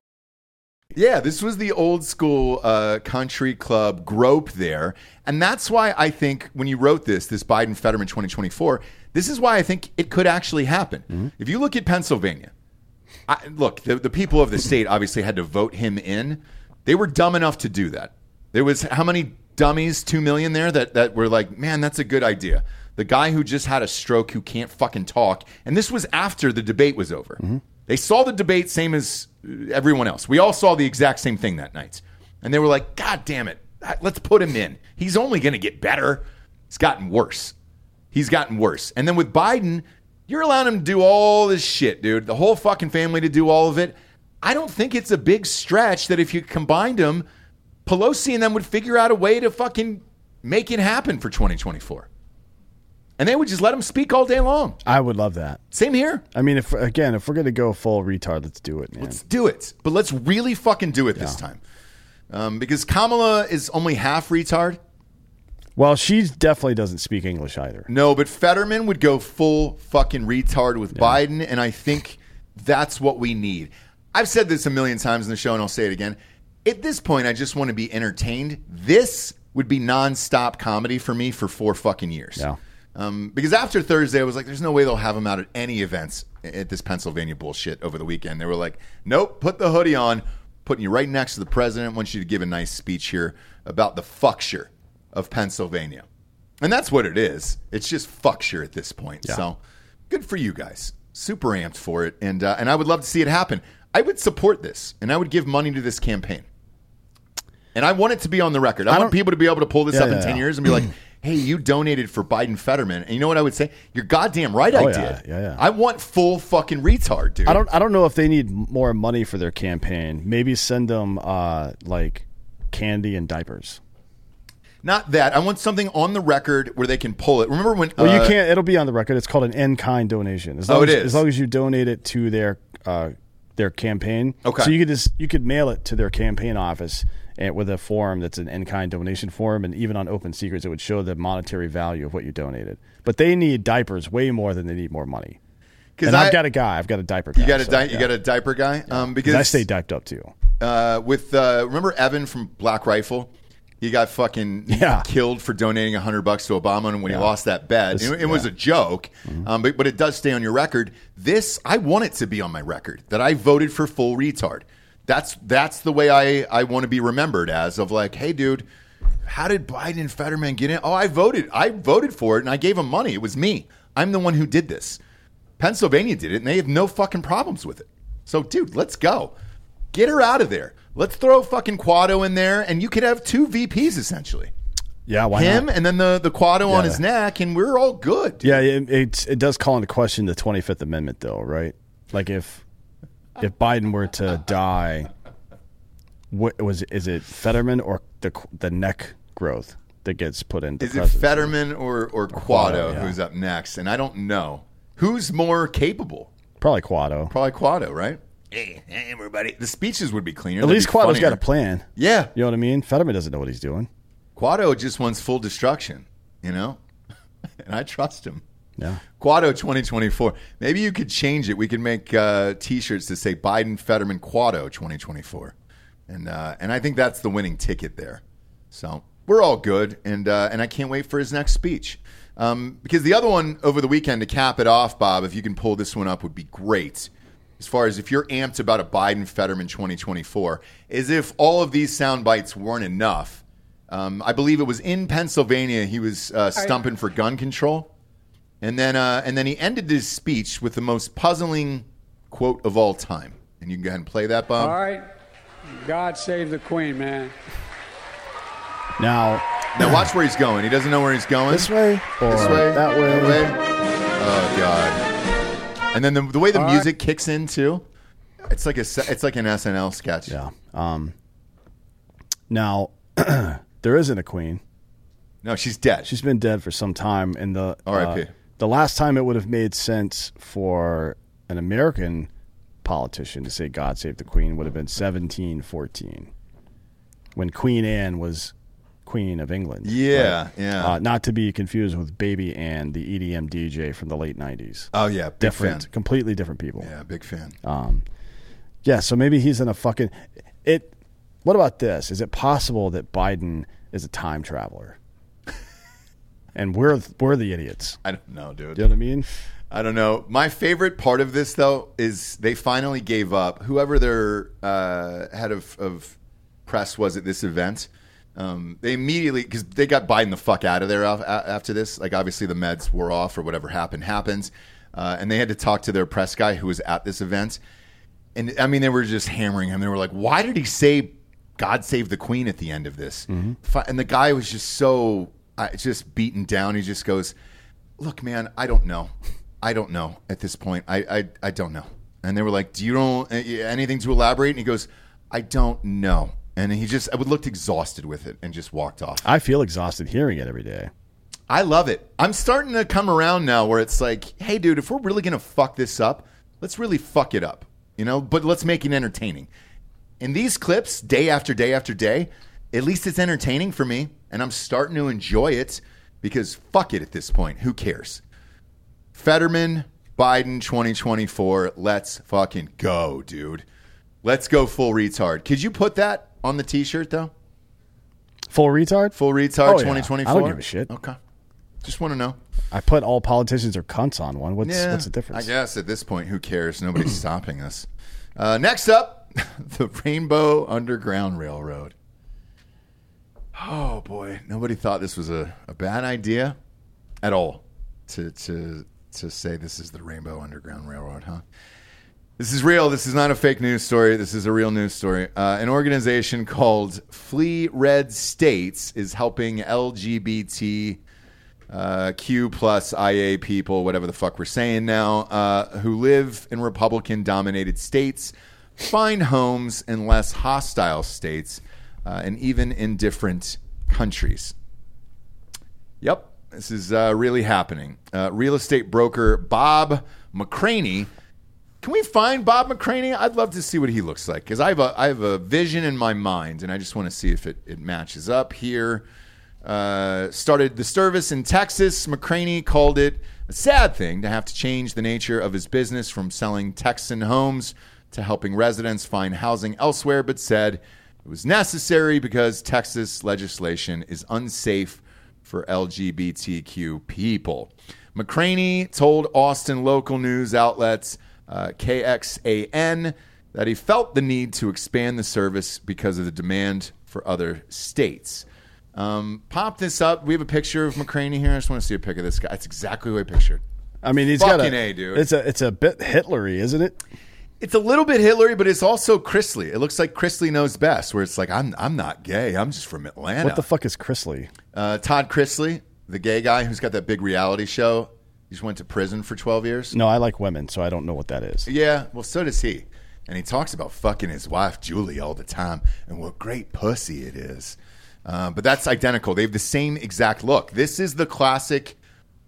Yeah, this was the old school uh, country club grope there. And that's why I think when you wrote this, this Biden-Fetterman twenty twenty-four, this is why I think it could actually happen. Mm-hmm. If you look at Pennsylvania, I, look, the, the people of the state obviously had to vote him in. They were dumb enough to do that. There was how many dummies, two million there, that, that were like, man, that's a good idea. The guy who just had a stroke who can't fucking talk. And this was after the debate was over. Mm-hmm. They saw the debate same as everyone else. We all saw the exact same thing that night. And they were like, God damn it. Let's put him in. He's only going to get better. It's gotten worse. He's gotten worse. And then with Biden, you're allowing him to do all this shit, dude. The whole fucking family to do all of it. I don't think it's a big stretch that if you combined them, Pelosi and them would figure out a way to fucking make it happen for twenty twenty-four. And they would just let him speak all day long. I would love that. Same here. I mean, if again, if we're going to go full retard, let's do it, man. Let's do it. But let's really fucking do it yeah. this time. Um, because Kamala is only half retard. Well, she definitely doesn't speak English either. No, but Fetterman would go full fucking retard with yeah. Biden. And I think that's what we need. I've said this a million times in the show and I'll say it again. At this point, I just want to be entertained. This would be nonstop comedy for me for four fucking years. Yeah. Um, because after Thursday, I was like, there's no way they'll have him out at any events at this Pennsylvania bullshit over the weekend. They were like, nope, put the hoodie on, putting you right next to the president. I want you to give a nice speech here about the fucksure of Pennsylvania. And that's what it is. It's just fucksure at this point. Yeah. So good for you guys. Super amped for it. And, uh, and I would love to see it happen. I would support this, and I would give money to this campaign. And I want it to be on the record. I, I want people to be able to pull this yeah, up in yeah, ten years and be like, hey, you donated for Biden Fetterman. And you know what I would say? You're goddamn right oh, I yeah, did. Yeah, yeah. I want full fucking retard, dude. I don't I don't know if they need more money for their campaign. Maybe send them uh, like candy and diapers. Not that. I want something on the record where they can pull it. Remember when... Well, uh, you can't... It'll be on the record. It's called an in-kind donation. As long oh, it as, is. As long as you donate it to their uh, their campaign. Okay. So you could just you could mail it to their campaign office and with a form that's an in-kind donation form, and even on Open Secrets, it would show the monetary value of what you donated. But they need diapers way more than they need more money. Because I've got a guy. I've got a diaper guy. You got a, so, di- yeah. you got a diaper guy? Yeah. Um, because I stay diped up, too. Uh, with uh, remember Evan from Black Rifle? He got fucking yeah. killed for donating one hundred bucks to Obama, and when yeah. he lost that bet, this, it, it yeah. was a joke, mm-hmm. um, but, but it does stay on your record. This, I want it to be on my record, that I voted for full retard. That's that's the way I, I want to be remembered as, of like, hey, dude, how did Biden and Fetterman get in? Oh, I voted. I voted for it, and I gave him money. It was me. I'm the one who did this. Pennsylvania did it, and they have no fucking problems with it. So, dude, let's go. Get her out of there. Let's throw fucking Quado in there, and you could have two V Ps, essentially. Yeah, why Him, not? Him, and then the, the Quado yeah. on his neck, and we're all good. Dude. Yeah, it, it, it does call into question the twenty-fifth Amendment, though, right? Like, if... If Biden were to die, what was is it Fetterman or the the neck growth that gets put into? Is it Fetterman or or, or Quado, Quado yeah. who's up next? And I don't know who's more capable. Probably Quado. Probably Quado, right? Hey, hey, everybody! The speeches would be cleaner. At They'd least Quado's funnier. Got a plan. Yeah, you know what I mean. Fetterman doesn't know what he's doing. Quado just wants full destruction, you know, and I trust him. Yeah. Quado twenty twenty-four. Maybe you could change it. We could make uh, T-shirts to say Biden, Fetterman, Quado twenty twenty-four. And uh, and I think that's the winning ticket there. So we're all good. And uh, and I can't wait for his next speech. Um, because the other one over the weekend, to cap it off, Bob, if you can pull this one up, would be great. As far as if you're amped about a Biden, Fetterman twenty twenty-four, is if all of these sound bites weren't enough. Um, I believe it was in Pennsylvania he was uh, stumping for gun control. And then uh, and then he ended his speech with the most puzzling quote of all time. And you can go ahead and play that, Bob. All right. God save the Queen, man. Now, now watch where he's going. He doesn't know where he's going. This way? Or this way? That way? That way? Oh, God. And then the, the way the all music right. kicks in, too, it's like, a, it's like an S N L sketch. Yeah. Um, now, there isn't a Queen. No, she's dead. She's been dead for some time. In the R I P. Uh, The last time it would have made sense for an American politician to say God save the Queen would have been seventeen fourteen, when Queen Anne was Queen of England. Yeah, right? yeah. Uh, not to be confused with Baby Anne, the E D M D J from the late nineties. Oh, yeah, big different, fan. Completely different people. Yeah, big fan. Um, yeah, so maybe he's in a fucking... It. What about this? Is it possible that Biden is a time traveler? And we're we're the idiots. I don't know, dude. Do you know what I mean? I don't know. My favorite part of this, though, is they finally gave up. Whoever their uh, head of, of press was at this event, um, they immediately, because they got Biden the fuck out of there after this. Like, obviously, the meds wore off or whatever happened happens. Uh, and they had to talk to their press guy who was at this event. And, I mean, they were just hammering him. They were like, why did he say God save the Queen at the end of this? Mm-hmm. And the guy was just so... I, just beaten down. He just goes, look, man, I don't know. I don't know at this point. I, I, I don't know. And they were like, do you don't anything to elaborate? And he goes, I don't know. And he just I looked exhausted with it and just walked off. I feel exhausted hearing it every day. I love it. I'm starting to come around now where it's like, hey, dude, if we're really going to fuck this up, let's really fuck it up, you know, but let's make it entertaining. In these clips, day after day after day, at least it's entertaining for me. And I'm starting to enjoy it because fuck it at this point. Who cares? Fetterman, Biden, twenty twenty-four. Let's fucking go, dude. Let's go full retard. Could you put that on the T-shirt, though? Full retard? Full retard, oh, twenty twenty-four. Yeah. I don't give a shit. Okay. Just want to know. I put all politicians are cunts on one. What's, yeah, what's the difference? I guess at this point, who cares? Nobody's stopping us. Uh, next up, the Rainbow Underground Railroad. Oh, boy. Nobody thought this was a, a bad idea at all to, to, to say this is the Rainbow Underground Railroad, huh? This is real. This is not a fake news story. This is a real news story. Uh, an organization called Flee Red States is helping L G B T Q uh, plus I A people, whatever the fuck we're saying now, uh, who live in Republican-dominated states, find homes in less hostile states uh, and even in different countries. Yep, this is uh, really happening. Uh, real estate broker Bob McCraney. Can we find Bob McCraney? I'd love to see what he looks like, because I have a I have a vision in my mind, and I just want to see if it, it matches up here. Uh, started the service in Texas. McCraney called it a sad thing to have to change the nature of his business from selling Texan homes to helping residents find housing elsewhere, but said it was necessary because Texas legislation is unsafe for L G B T Q people. McCraney told Austin local news outlets Uh, K X A N that he felt the need to expand the service because of the demand for other states. Um, pop this up. We have a picture of McCraney here. I just want to see a pic of this guy. That's exactly what I pictured. I mean, he's fucking got a, a dude. It's a it's a bit Hitlery, isn't it? It's a little bit Hillary, but it's also Chrisley. It looks like Chrisley knows best, where it's like I'm I'm not gay. I'm just from Atlanta. What the fuck is Chrisley? Uh, Todd Chrisley, the gay guy who's got that big reality show. He just went to prison for twelve years? No, I like women, so I don't know what that is. Yeah, well, so does he. And he talks about fucking his wife, Julie, all the time, and what great pussy it is. Uh, but that's identical. They have the same exact look. This is the classic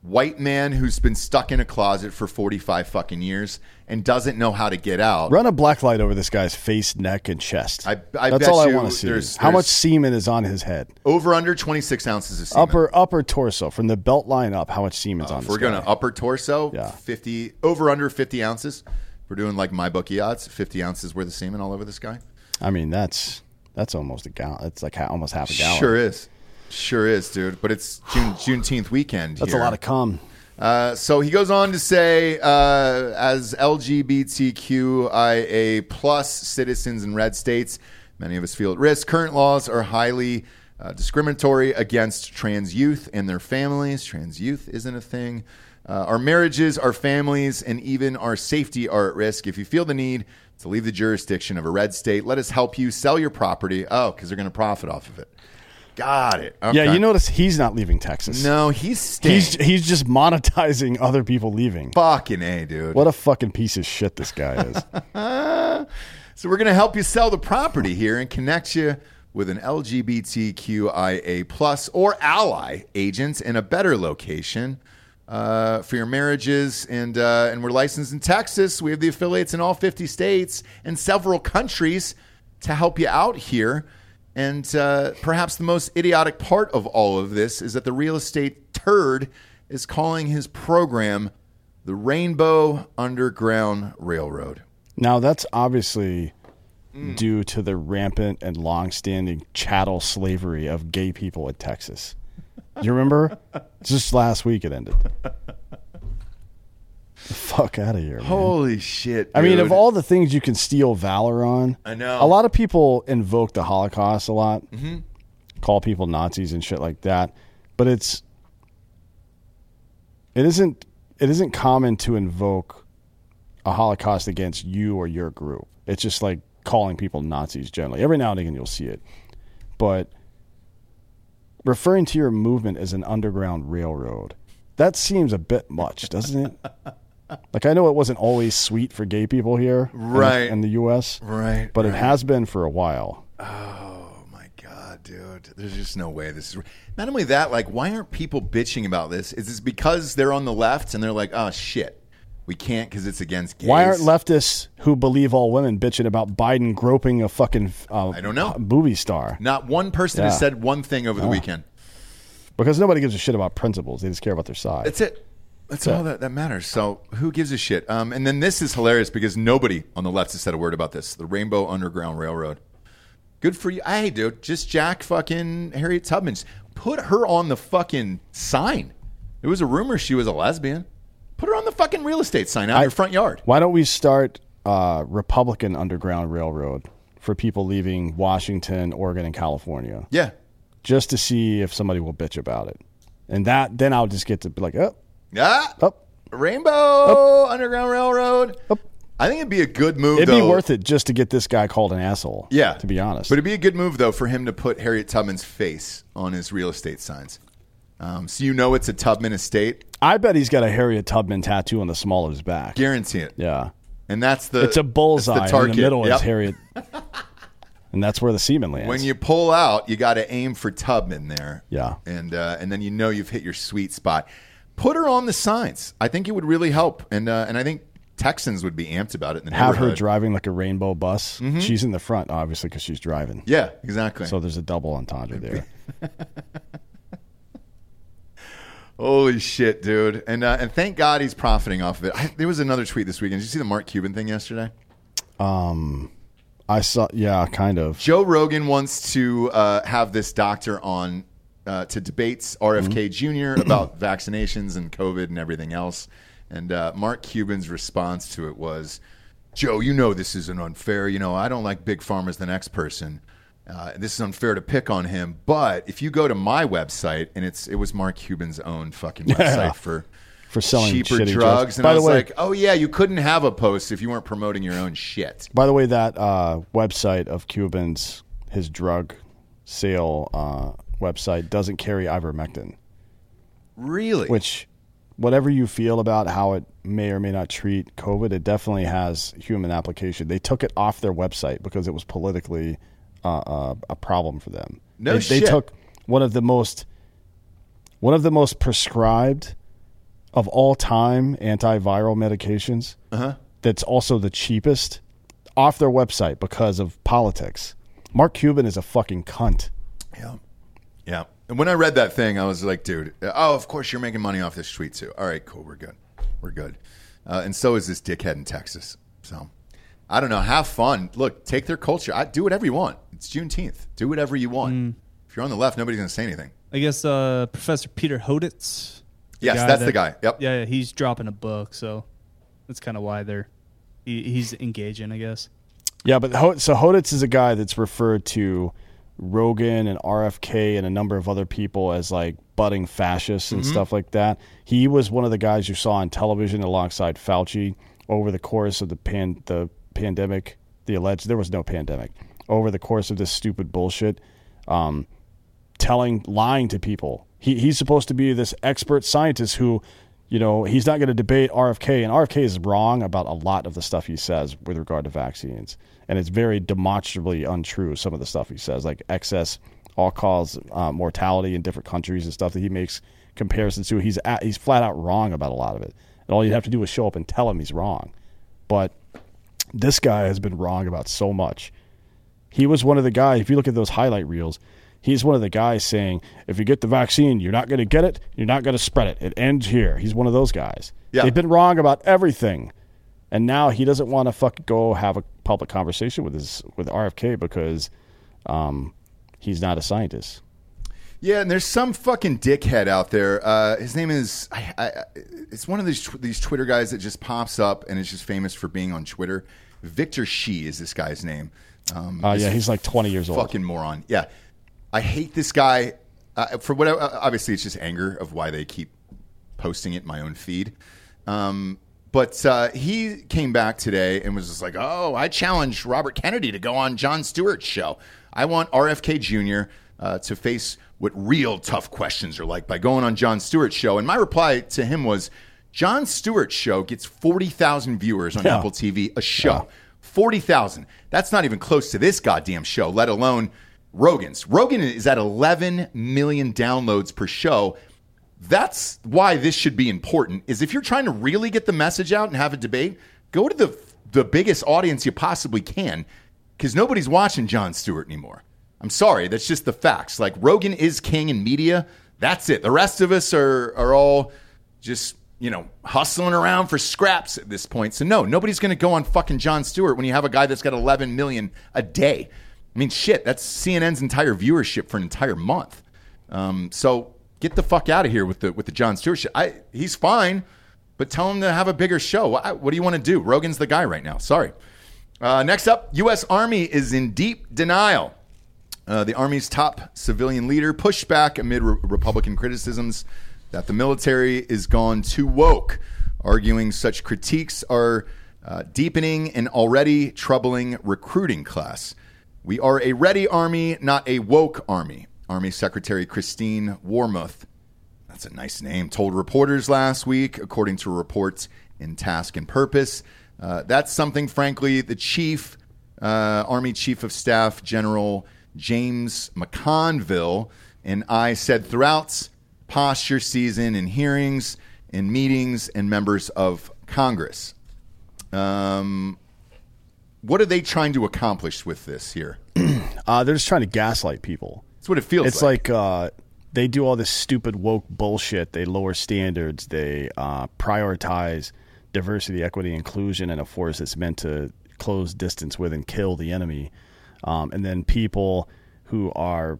white man who's been stuck in a closet for forty-five fucking years and doesn't know how to get out. Run a black light over this guy's face, neck, and chest. I, I That's bet all you I want to see. There's, how there's much semen is on his head? Over under twenty-six ounces of semen. Upper upper torso from the belt line up. How much semen's uh, on? If this we're guy. Gonna upper torso. Yeah. fifty over under fifty ounces. We're doing like my bookie odds. Fifty ounces worth of semen all over this guy. I mean that's that's almost a gallon. It's like almost half a gallon. Sure is. Sure is, dude. But it's June, Juneteenth weekend here. That's a lot of cum. Uh, so he goes on to say, uh, as L G B T Q I A plus citizens in red states, many of us feel at risk. Current laws are highly uh, discriminatory against trans youth and their families. Trans youth isn't a thing. Uh, our marriages, our families, and even our safety are at risk. If you feel the need to leave the jurisdiction of a red state, let us help you sell your property. Oh, because they're going to profit off of it. Got it. Okay. Yeah, you notice he's not leaving Texas. No, he's staying. He's, he's just monetizing other people leaving. Fucking A, dude. What a fucking piece of shit this guy is. So we're going to help you sell the property here and connect you with an L G B T Q I A plus or ally agent in a better location uh, for your marriages. And, uh, and we're licensed in Texas. We have the affiliates in all fifty states and several countries to help you out here. And uh, perhaps the most idiotic part of all of this is that the real estate turd is calling his program the Rainbow Underground Railroad. Now, that's obviously mm. due to the rampant and longstanding chattel slavery of gay people in Texas. Do you remember? Just last week it ended. The fuck out of here, man. Holy shit, dude. I mean, of all the things you can steal valor on, I know. A lot of people invoke the Holocaust a lot, mm-hmm. call people Nazis and shit like that, but it's it isn't it isn't common to invoke a Holocaust against you or your group. It's just like calling people Nazis generally. Every now and again you'll see it. But referring to your movement as an underground railroad, that seems a bit much, doesn't it? Like, I know it wasn't always sweet for gay people here right. in, in the U S, right? But right. it has been for a while. Oh, my God, dude. There's just no way this is... Not only that, like, why aren't people bitching about this? Is this because they're on the left and they're like, oh, shit, we can't because it's against gays? Why aren't leftists who believe all women bitching about Biden groping a fucking uh, I don't know. movie star? Not one person yeah. has said one thing over the oh. weekend. Because nobody gives a shit about principles. They just care about their side. That's it. That's all that, that matters. So who gives a shit? Um, and then this is hilarious because nobody on the left has said a word about this. The Rainbow Underground Railroad. Good for you. Hey, dude, just jack fucking Harriet Tubman. Put her on the fucking sign. It was a rumor she was a lesbian. Put her on the fucking real estate sign out I, in your front yard. Why don't we start uh, Republican Underground Railroad for people leaving Washington, Oregon, and California? Yeah. Just to see if somebody will bitch about it. And that then I'll just get to be like, oh. Ah, oh, Rainbow oh, Underground Railroad. Oh. I think it'd be a good move, It'd though. be worth it just to get this guy called an asshole. Yeah. To be honest. But it'd be a good move, though, for him to put Harriet Tubman's face on his real estate signs. Um, so you know it's a Tubman estate. I bet he's got a Harriet Tubman tattoo on the small of his back. Guarantee it. Yeah. And that's the... It's a bullseye. The in the middle yep. is Harriet... And that's where the semen lands. When you pull out, you got to aim for Tubman there. Yeah. And uh, and then you know you've hit your sweet spot. Put her on the signs. I think it would really help. And uh, and I think Texans would be amped about it. In the Have her driving like a rainbow bus. Mm-hmm. She's in the front, obviously, because she's driving. Yeah, exactly. So there's a double entendre there. Holy shit, dude. And uh, and thank God he's profiting off of it. I, there was another tweet this weekend. Did you see the Mark Cuban thing yesterday? Um... I saw, yeah, kind of. Joe Rogan wants to uh, have this doctor on uh, to debate R F K mm-hmm. Junior about vaccinations and COVID and everything else. And uh, Mark Cuban's response to it was, Joe, you know this isn't unfair. You know, I don't like Big Pharma's the next person. Uh, this is unfair to pick on him. But if you go to my website, and it's it was Mark Cuban's own fucking website yeah. for... For selling cheaper drugs. drugs. And by I was the way, like, oh, yeah, you couldn't have a post if you weren't promoting your own shit. By the way, that uh, website of Cuban's, his drug sale uh, website, doesn't carry ivermectin. Really? Which, whatever you feel about how it may or may not treat COVID, it definitely has human application. They took it off their website because it was politically uh, uh, a problem for them. No they, shit. They took one of the most, one of the most prescribed... of all time antiviral medications uh-huh. that's also the cheapest off their website because of politics. Mark Cuban is a fucking cunt. Yeah. Yeah. And when I read that thing, I was like, dude, oh, of course you're making money off this tweet too. All right, cool. We're good. We're good. Uh, and so is this dickhead in Texas. So I don't know. Have fun. Look, take their culture. I, do whatever you want. It's Juneteenth. Do whatever you want. Mm. If you're on the left, nobody's going to say anything. I guess uh, Professor Peter Hodetz. Yes, that's that, the guy. Yep. Yeah, he's dropping a book, so that's kind of why they're he, he's engaging, I guess. Yeah, but so Hodetz is a guy that's referred to Rogan and R F K and a number of other people as like budding fascists and mm-hmm. stuff like that. He was one of the guys you saw on television alongside Fauci over the course of the pan the pandemic, the alleged there was no pandemic over the course of this stupid bullshit, um, telling lying to people. He he's supposed to be this expert scientist who, you know, he's not going to debate R F K. And R F K is wrong about a lot of the stuff he says with regard to vaccines. And it's very demonstrably untrue, some of the stuff he says, like excess all-cause uh, mortality in different countries and stuff that he makes comparisons to. He's at, he's flat out wrong about a lot of it. And all you have to do is show up and tell him he's wrong. But this guy has been wrong about so much. He was one of the guys, if you look at those highlight reels, he's one of the guys saying, if you get the vaccine, you're not going to get it. You're not going to spread it. It ends here. He's one of those guys. Yeah. They've been wrong about everything. And now he doesn't want to fucking go have a public conversation with his with R F K because um, he's not a scientist. Yeah, and there's some fucking dickhead out there. Uh, his name is I, I, it's one of these tw- these Twitter guys that just pops up and is just famous for being on Twitter. Victor Shi is this guy's name. Um, uh, yeah, he's like twenty years old. Fucking moron. Yeah. I hate this guy uh, for what. Obviously, it's just anger of why they keep posting it in my own feed. Um, but uh, he came back today and was just like, "Oh, I challenged Robert Kennedy to go on Jon Stewart's show. I want R F K Junior uh, to face what real tough questions are like by going on Jon Stewart's show." And my reply to him was, "Jon Stewart's show gets forty thousand viewers on yeah. Apple T V a show. Yeah. Forty thousand. That's not even close to this goddamn show, let alone." Rogan's. Rogan is at eleven million downloads per show. That's why this should be important, is if you're trying to really get the message out and have a debate, go to the the biggest audience you possibly can, because nobody's watching Jon Stewart anymore. I'm sorry. That's just the facts. Like, Rogan is king in media. That's it. The rest of us are are all just, you know, hustling around for scraps at this point. So, no, nobody's going to go on fucking Jon Stewart when you have a guy that's got eleven million a day. I mean, shit, that's C N N's entire viewership for an entire month. Um, so get the fuck out of here with the with the Jon Stewart shit. I, he's fine, but tell him to have a bigger show. What, what do you want to do? Rogan's the guy right now. Sorry. Uh, next up, U S Army is in deep denial. Uh, the Army's top civilian leader pushed back amid re- Republican criticisms that the military is gone too woke, arguing such critiques are uh, deepening an already troubling recruiting class. We are a ready army, not a woke army. Army Secretary Christine Warmoth, that's a nice name, told reporters last week, according to reports in Task and Purpose. Uh, that's something, frankly, the chief, uh, Army Chief of Staff General James McConville and I said throughout posture season in hearings, in meetings, and members of Congress. Um, what are they trying to accomplish with this here? uh, they're just trying to gaslight people. That's what it feels it's like. It's like uh, they do all this stupid woke bullshit. They lower standards. They uh, prioritize diversity, equity, inclusion, and a force that's meant to close distance with and kill the enemy. Um, and then people who are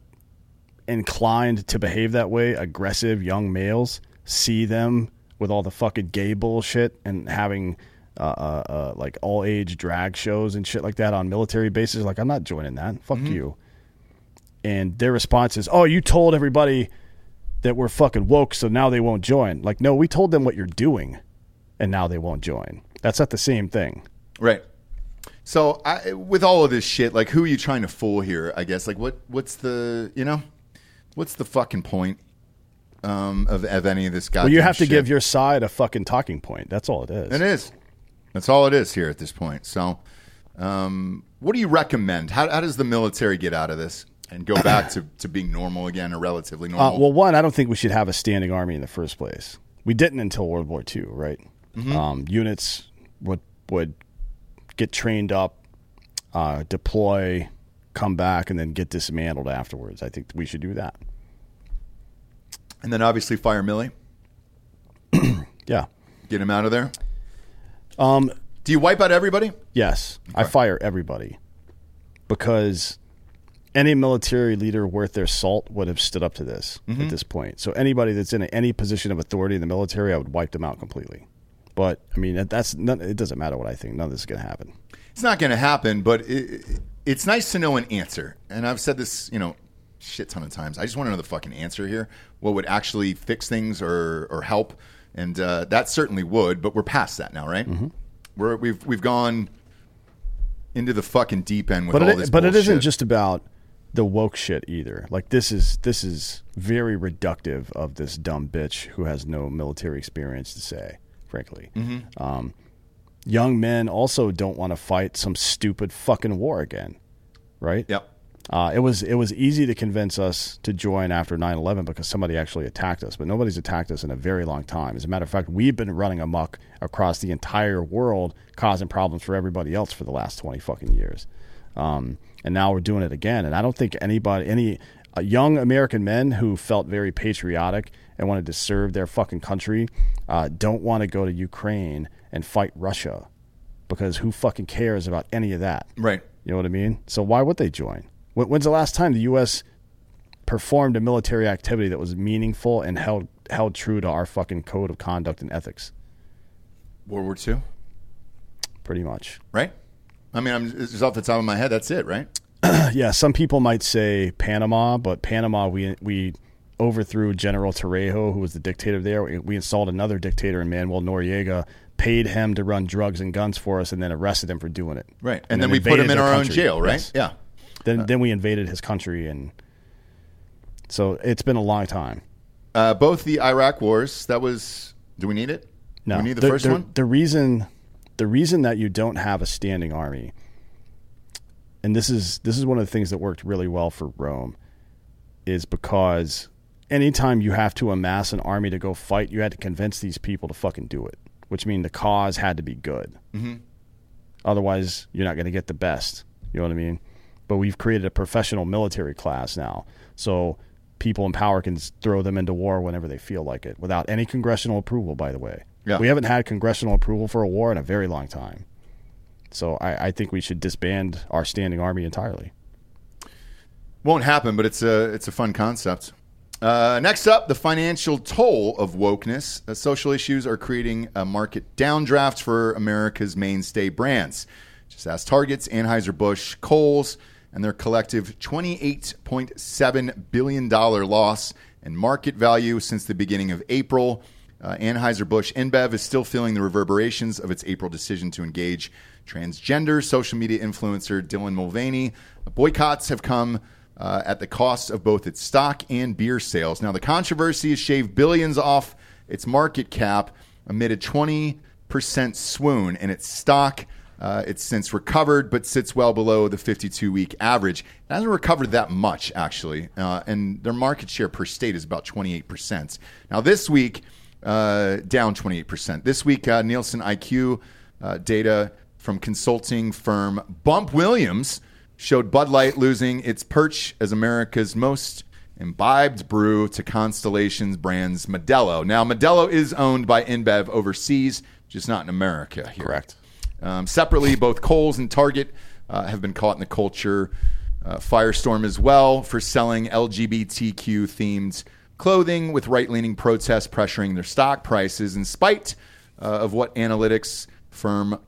inclined to behave that way, aggressive young males, see them with all the fucking gay bullshit and having uh, uh, uh, like all age drag shows and shit like that on military bases. Like, I'm not joining that. Fuck mm-hmm. you. And their response is, oh, you told everybody that we're fucking woke, so now they won't join. Like, no, we told them what you're doing, and now they won't join. That's not the same thing. Right. So I, with all of this shit, like, who are you trying to fool here, I guess? Like, what, what's the, you know, what's the fucking point um, of, of any of this goddamn shit? Well, you have to shit? give your side a fucking talking point. That's all it is. It is. That's all it is here at this point. So um, what do you recommend? How, how does the military get out of this and go back to, to being normal again, or relatively normal? Uh, well, one, I don't think we should have a standing army in the first place. We didn't until World War Two, right? Mm-hmm. Um, units would would... get trained up, uh, deploy, come back, and then get dismantled afterwards. I think we should do that. And then obviously fire Millie. Yeah. Get him out of there. Um, do you wipe out everybody? Yes. Okay. I fire everybody. Because any military leader worth their salt would have stood up to this mm-hmm. at this point. So anybody that's in any position of authority in the military, I would wipe them out completely. But I mean, that's none, it doesn't matter what I think. None of this is going to happen. It's not going to happen, but it, it, it's nice to know an answer. And I've said this, you know, shit ton of times. I just want to know the fucking answer here. What would actually fix things or or help? And uh, that certainly would. But we're past that now, right? Mm-hmm. We're we've we've gone into the fucking deep end with but all it, this. But bullshit. It isn't just about the woke shit either. Like, this is this is very reductive of this dumb bitch who has no military experience to say. Frankly, mm-hmm. um, young men also don't want to fight some stupid fucking war again, right? Yep. Uh, it was it was easy to convince us to join after nine eleven because somebody actually attacked us, but nobody's attacked us in a very long time. As a matter of fact, we've been running amok across the entire world, causing problems for everybody else for the last twenty fucking years, um, and now we're doing it again. And I don't think anybody, any uh, young American men who felt very patriotic and wanted to serve their fucking country, uh, don't want to go to Ukraine and fight Russia because who fucking cares about any of that? Right. You know what I mean? So why would they join? When's the last time the U S performed a military activity that was meaningful and held held true to our fucking code of conduct and ethics? World War Two? Pretty much. Right? I mean, I'm just off the top of my head, that's it, right? Yeah, some people might say Panama, but Panama, we we... overthrew General Torrijos, who was the dictator there. We installed another dictator in Manuel Noriega, paid him to run drugs and guns for us, and then arrested him for doing it. Right. And, and then, then we put him in our country. Own jail, right? Yes. Yeah. Then uh, then we invaded his country, and so it's been a long time. Uh, both the Iraq wars, that was... Do we need it? No. Do we need the, the first the, one? The reason, the reason that you don't have a standing army, and this is this is one of the things that worked really well for Rome, is because... anytime you have to amass an army to go fight, you had to convince these people to fucking do it, which means the cause had to be good. Mm-hmm. Otherwise, you're not going to get the best. You know what I mean? But we've created a professional military class now. So people in power can throw them into war whenever they feel like it without any congressional approval, by the way. Yeah. We haven't had congressional approval for a war in a very long time. So I, I think we should disband our standing army entirely. Won't happen, but it's a it's a fun concept. Uh, next up, the financial toll of wokeness. Uh, social issues are creating a market downdraft for America's mainstay brands. Just ask Target's, Anheuser-Busch, Kohl's, and their collective twenty-eight point seven billion dollars loss in market value since the beginning of April. Uh, Anheuser-Busch InBev is still feeling the reverberations of its April decision to engage transgender social media influencer Dylan Mulvaney. Boycotts have come uh, at the cost of both its stock and beer sales. Now, the controversy has shaved billions off its market cap amid a twenty percent swoon in its stock. Uh, it's since recovered, but sits well below the fifty-two week average. It hasn't recovered that much, actually, uh, and their market share per state is about twenty-eight percent. Now, this week, uh, down twenty-eight percent. This week, uh, Nielsen I Q uh, data from consulting firm Bump Williams showed Bud Light losing its perch as America's most imbibed brew to Constellation's brands Modelo. Now, Modelo is owned by InBev overseas, just not in America here. Correct. Um, separately, both Kohl's and Target uh, have been caught in the culture uh, firestorm as well for selling L G B T Q-themed clothing, with right-leaning protests pressuring their stock prices in spite uh, of what analytics firm,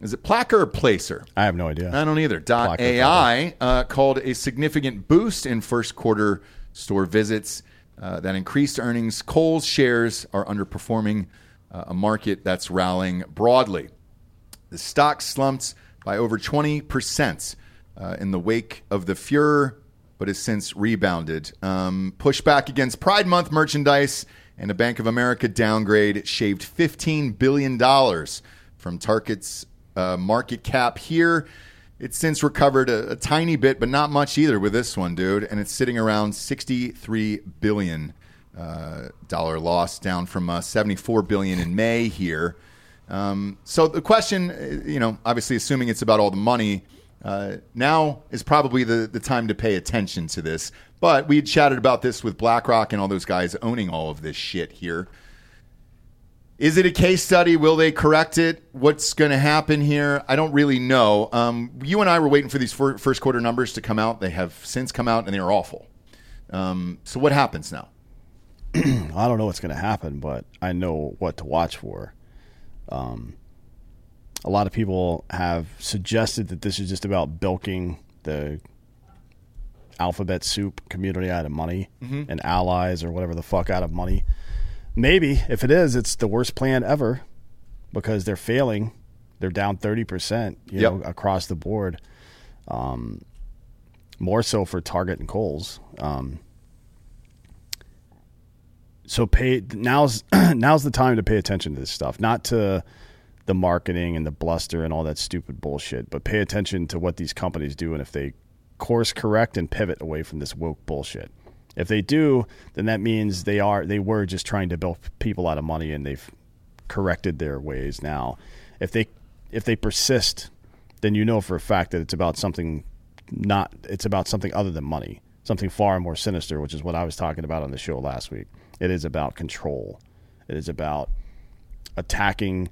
is it Placer or Placer? I have no idea. I don't either. Dot A I uh, called a significant boost in first quarter store visits uh, that increased earnings. Kohl's shares are underperforming uh, a market that's rallying broadly. The stock slumped by over twenty percent uh, in the wake of the furor, but has since rebounded. Um, pushback against Pride Month merchandise and a Bank of America downgrade shaved fifteen billion dollars from Target's uh, market cap here. It's since recovered a, a tiny bit, but not much either with this one, dude. And it's sitting around sixty-three billion dollars uh, dollar loss, down from uh, seventy-four billion dollars in May here. Um, so the question, you know, obviously assuming it's about all the money, uh, now is probably the, the time to pay attention to this. But we had chatted about this with BlackRock and all those guys owning all of this shit here. Is it a case study? Will they correct it? What's going to happen here? I don't really know. Um, you and I were waiting for these fir- first quarter numbers to come out. They have since come out, and they are awful. Um, so what happens now? I don't know what's going to happen, but I know what to watch for. Um, a lot of people have suggested that this is just about bilking the alphabet soup community out of money mm-hmm. and allies or whatever the fuck out of money. Maybe if it is, it's the worst plan ever because they're failing. They're down thirty percent you yep. know, across the board. Um, more so for Target and Kohl's. Um, So pay now's now's the time to pay attention to this stuff, not to the marketing and the bluster and all that stupid bullshit, but pay attention to what these companies do and if they course correct and pivot away from this woke bullshit. If they do, then that means they are they were just trying to build people out of money and they've corrected their ways now. If they if they persist, then you know for a fact that it's about something not it's about something other than money, something far more sinister, which is what I was talking about on the show last week. It is about control. It is about attacking.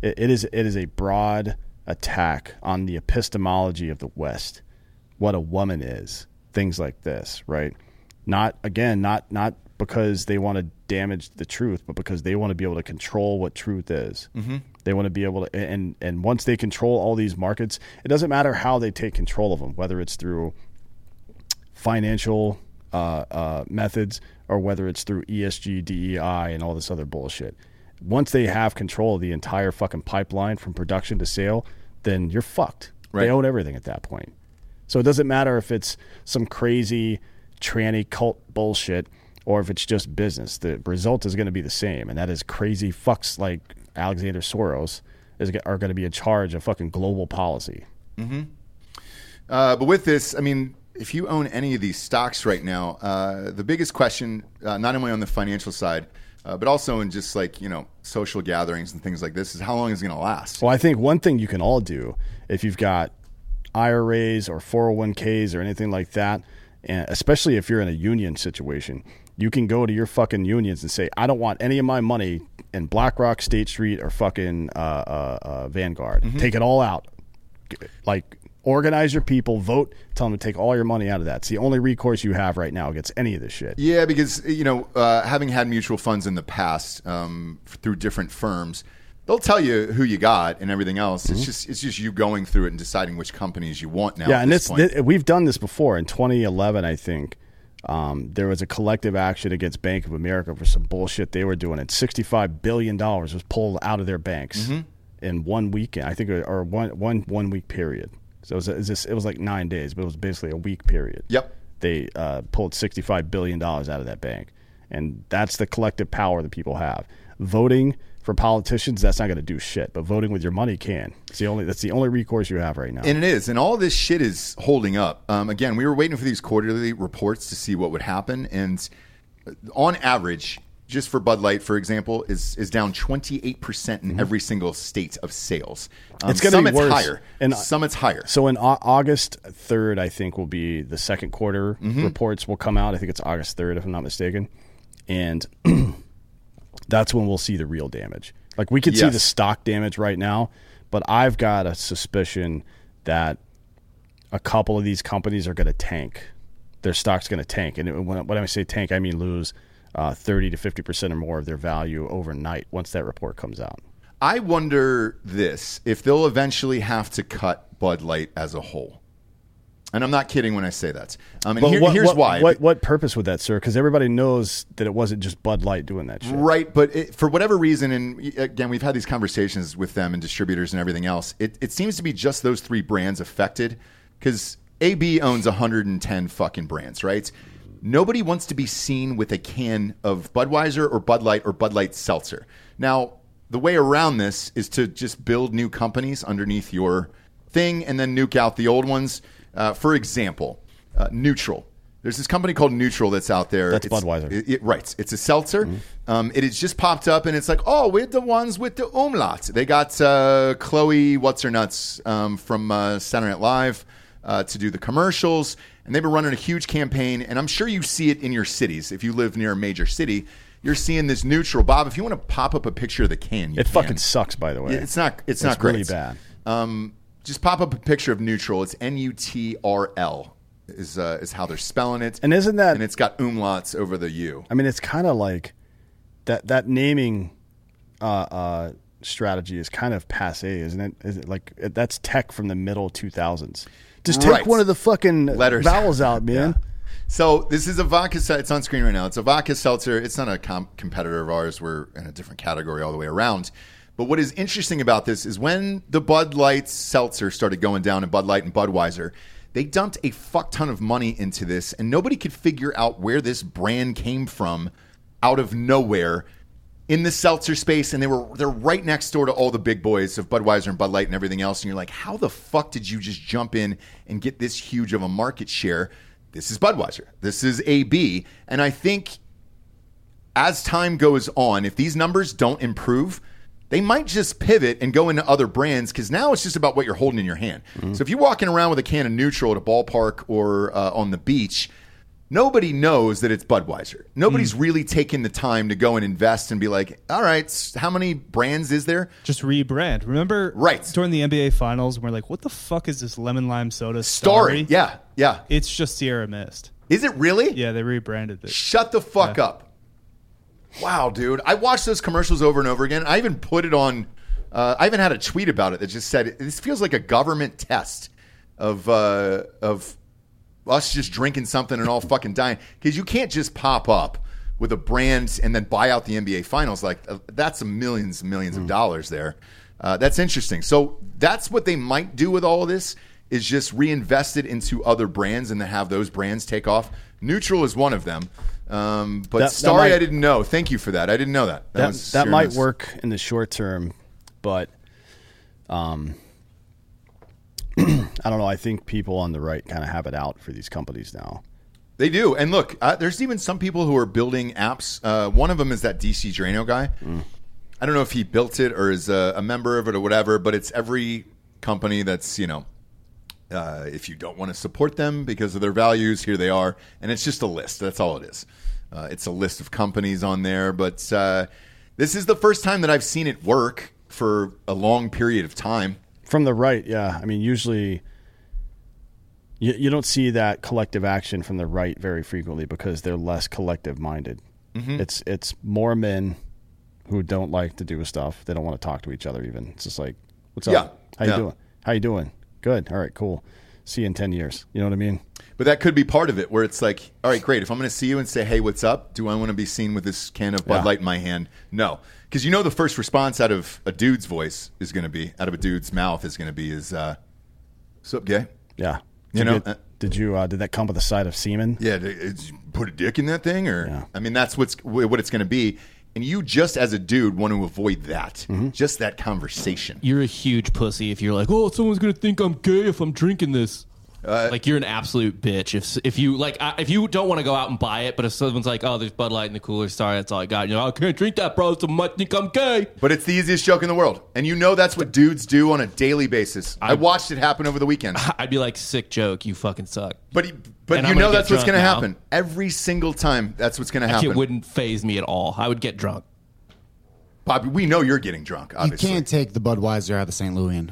It, it is it is a broad attack on the epistemology of the West, what a woman is, things like this, right? Not again, not not because they want to damage the truth, but because they want to be able to control what truth is. Mm-hmm. They want to be able to, and and once they control all these markets, it doesn't matter how they take control of them, whether it's through financial uh, uh, methods. Or whether it's through E S G, D E I, and all this other bullshit. Once they have control of the entire fucking pipeline from production to sale, then you're fucked. Right. They own everything at that point. So it doesn't matter if it's some crazy tranny cult bullshit or if it's just business. The result is going to be the same, and that is crazy fucks like Alexander Soros is are going to be in charge of fucking global policy. Mm-hmm. Uh, but with this, I mean... If you own any of these stocks right now, uh, the biggest question, uh, not only on the financial side, uh, but also in just like, you know, social gatherings and things like this is how long is it going to last? Well, I think one thing you can all do if you've got I R As or four oh one k's or anything like that, and especially if you're in a union situation, you can go to your fucking unions and say, I don't want any of my money in BlackRock, State Street or fucking uh, uh, uh, Vanguard. Mm-hmm. Take it all out. Like Organize your people, vote, tell them to take all your money out of that. It's the only recourse you have right now against any of this shit. Yeah, because, you know, uh, having had mutual funds in the past um, through different firms, they'll tell you who you got and everything else. Mm-hmm. It's just it's just you going through it and deciding which companies you want now. Yeah, and this, this, we've done this before. In twenty eleven, I think, um, there was a collective action against Bank of America for some bullshit they were doing. And sixty-five billion dollars was pulled out of their banks mm-hmm. in one weekend, I think, or one, one, one week period. So it was, it, was, it was like nine days, but it was basically a week period. Yep. They uh, pulled sixty-five billion dollars out of that bank. And that's the collective power that people have. Voting for politicians, that's not going to do shit. But voting with your money can. It's the only, that's the only recourse you have right now. And it is. And all this shit is holding up. Um, again, we were waiting for these quarterly reports to see what would happen. And on average, just for Bud Light, for example, is is down twenty-eight percent in mm-hmm. every single state of sales. Um, it's going to be worse. Higher, and, some it's higher. So in August third, I think, will be the second quarter mm-hmm. reports will come out. I think it's August third, if I'm not mistaken. And that's when we'll see the real damage. Like, we could yes. see the stock damage right now, but I've got a suspicion that a couple of these companies are going to tank. Their stock's going to tank. And when, when I say tank, I mean lose Uh, thirty to fifty percent or more of their value overnight once that report comes out. I wonder this, if they'll eventually have to cut Bud Light as a whole. And I'm not kidding when I say that. I mean, here, what, here's what, why. What, what purpose would that serve? Because everybody knows that it wasn't just Bud Light doing that shit. Right, but it, for whatever reason, and again, we've had these conversations with them and distributors and everything else, it, it seems to be just those three brands affected, because A B owns one hundred ten fucking brands, right? Nobody wants to be seen with a can of Budweiser or Bud Light or Bud Light Seltzer. Now, the way around this is to just build new companies underneath your thing and then nuke out the old ones. Uh, for example, uh, Neutral. There's this company called Neutral that's out there. That's it's, Budweiser. It, it, right. It's a seltzer. Mm-hmm. Um, it has just popped up, and it's like, oh, we're the ones with the umlaut. They got uh, Chloe What's-Her-Nuts um, from uh, Saturday Night Live uh, to do the commercials. And they've been running a huge campaign, and I'm sure you see it in your cities. If you live near a major city, you're seeing this Neutral. Bob, if you want to pop up a picture of the can, you it can. Fucking sucks, by the way. It's not It's, it's not great. It's really bad. Um, just pop up a picture of Neutral. It's N U T R L is, uh, is how they're spelling it. And isn't that... And it's got umlauts over the U. I mean, it's kind of like that, that naming uh, uh, strategy is kind of passé, isn't it? Is it like that's tech from the middle two thousands. Just take right. one of the fucking letters vowels out, man. Yeah. So this is a vodka. It's on screen right now. It's a vodka seltzer. It's not a comp- competitor of ours. We're in a different category all the way around. But what is interesting about this is when the Bud Light seltzer started going down in Bud Light and Budweiser, they dumped a fuck ton of money into this, and nobody could figure out where this brand came from out of nowhere in the seltzer space, and they were they're right next door to all the big boys of Budweiser and Bud Light and everything else. And you're like, how the fuck did you just jump in and get this huge of a market share? This is Budweiser. This is A B. And I think as time goes on, if these numbers don't improve, they might just pivot and go into other brands, because now it's just about what you're holding in your hand. Mm-hmm. So if you're walking around with a can of Neutral at a ballpark or uh, on the beach, nobody knows that it's Budweiser. Nobody's mm. really taking the time to go and invest and be like, all right, how many brands is there? Just rebrand. Remember right. during the N B A Finals, we're like, what the fuck is this lemon lime soda story? story? Yeah, yeah. It's just Sierra Mist. Is it really? Yeah, they rebranded it. Shut the fuck yeah. up. Wow, dude. I watched those commercials over and over again. I even put it on, uh, I even had a tweet about it that just said, this feels like a government test of uh, of... us just drinking something and all fucking dying, because you can't just pop up with a brand and then buy out the N B A Finals. Like uh, that's a millions and millions mm. of dollars there. Uh, that's interesting. So that's what they might do with all of this, is just reinvest it into other brands and then have those brands take off. Neutral is one of them. Um, but that, sorry, that might, I didn't know. Thank you for that. I didn't know that. That, that, that might work in the short term, but um, I don't know. I think people on the right kind of have it out for these companies now. They do. And look, uh, there's even some people who are building apps. Uh, one of them is that D C Drano guy. Mm. I don't know if he built it or is a, a member of it or whatever, but it's every company that's, you know, uh, if you don't want to support them because of their values, here they are. And it's just a list. That's all it is. Uh, it's a list of companies on there. But uh, this is the first time that I've seen it work for a long period of time. From the right, yeah. I mean, usually You, you don't see that collective action from the right very frequently because they're less collective-minded. Mm-hmm. It's it's more men who don't like to do stuff. They don't want to talk to each other even. It's just like, what's yeah. up? How you yeah. doing? How you doing? Good. All right, cool. See you in ten years. You know what I mean? But that could be part of it where it's like, all right, great. If I'm going to see you and say, hey, what's up? Do I want to be seen with this can of Bud yeah. Light in my hand? No. Because you know the first response out of a dude's voice is going to be, out of a dude's mouth is going to be is, uh, what's up, gay? Yeah. You did know, you, did you uh, did that come with a side of semen? Yeah, did you put a dick in that thing, or yeah. I mean, that's what's what it's going to be, and you just as a dude want to avoid that, mm-hmm. just that conversation. You're a huge pussy if you're like, oh, someone's going to think I'm gay if I'm drinking this. Uh, like you're an absolute bitch if if you like I, if you don't want to go out and buy it, but if someone's like, oh, there's Bud Light in the cooler, sorry, that's all I got. You know, I can't drink that, bro. So much think I'm gay. But it's the easiest joke in the world, and you know that's what dudes do on a daily basis. I, I watched it happen over the weekend. I'd be like, sick joke, you fucking suck. But he, but and you I'm know that's what's gonna now. happen every single time. That's what's gonna happen. It wouldn't faze me at all. I would get drunk. Bobby, we know you're getting drunk. Obviously, you can't take the Budweiser out of the Saint Louisian.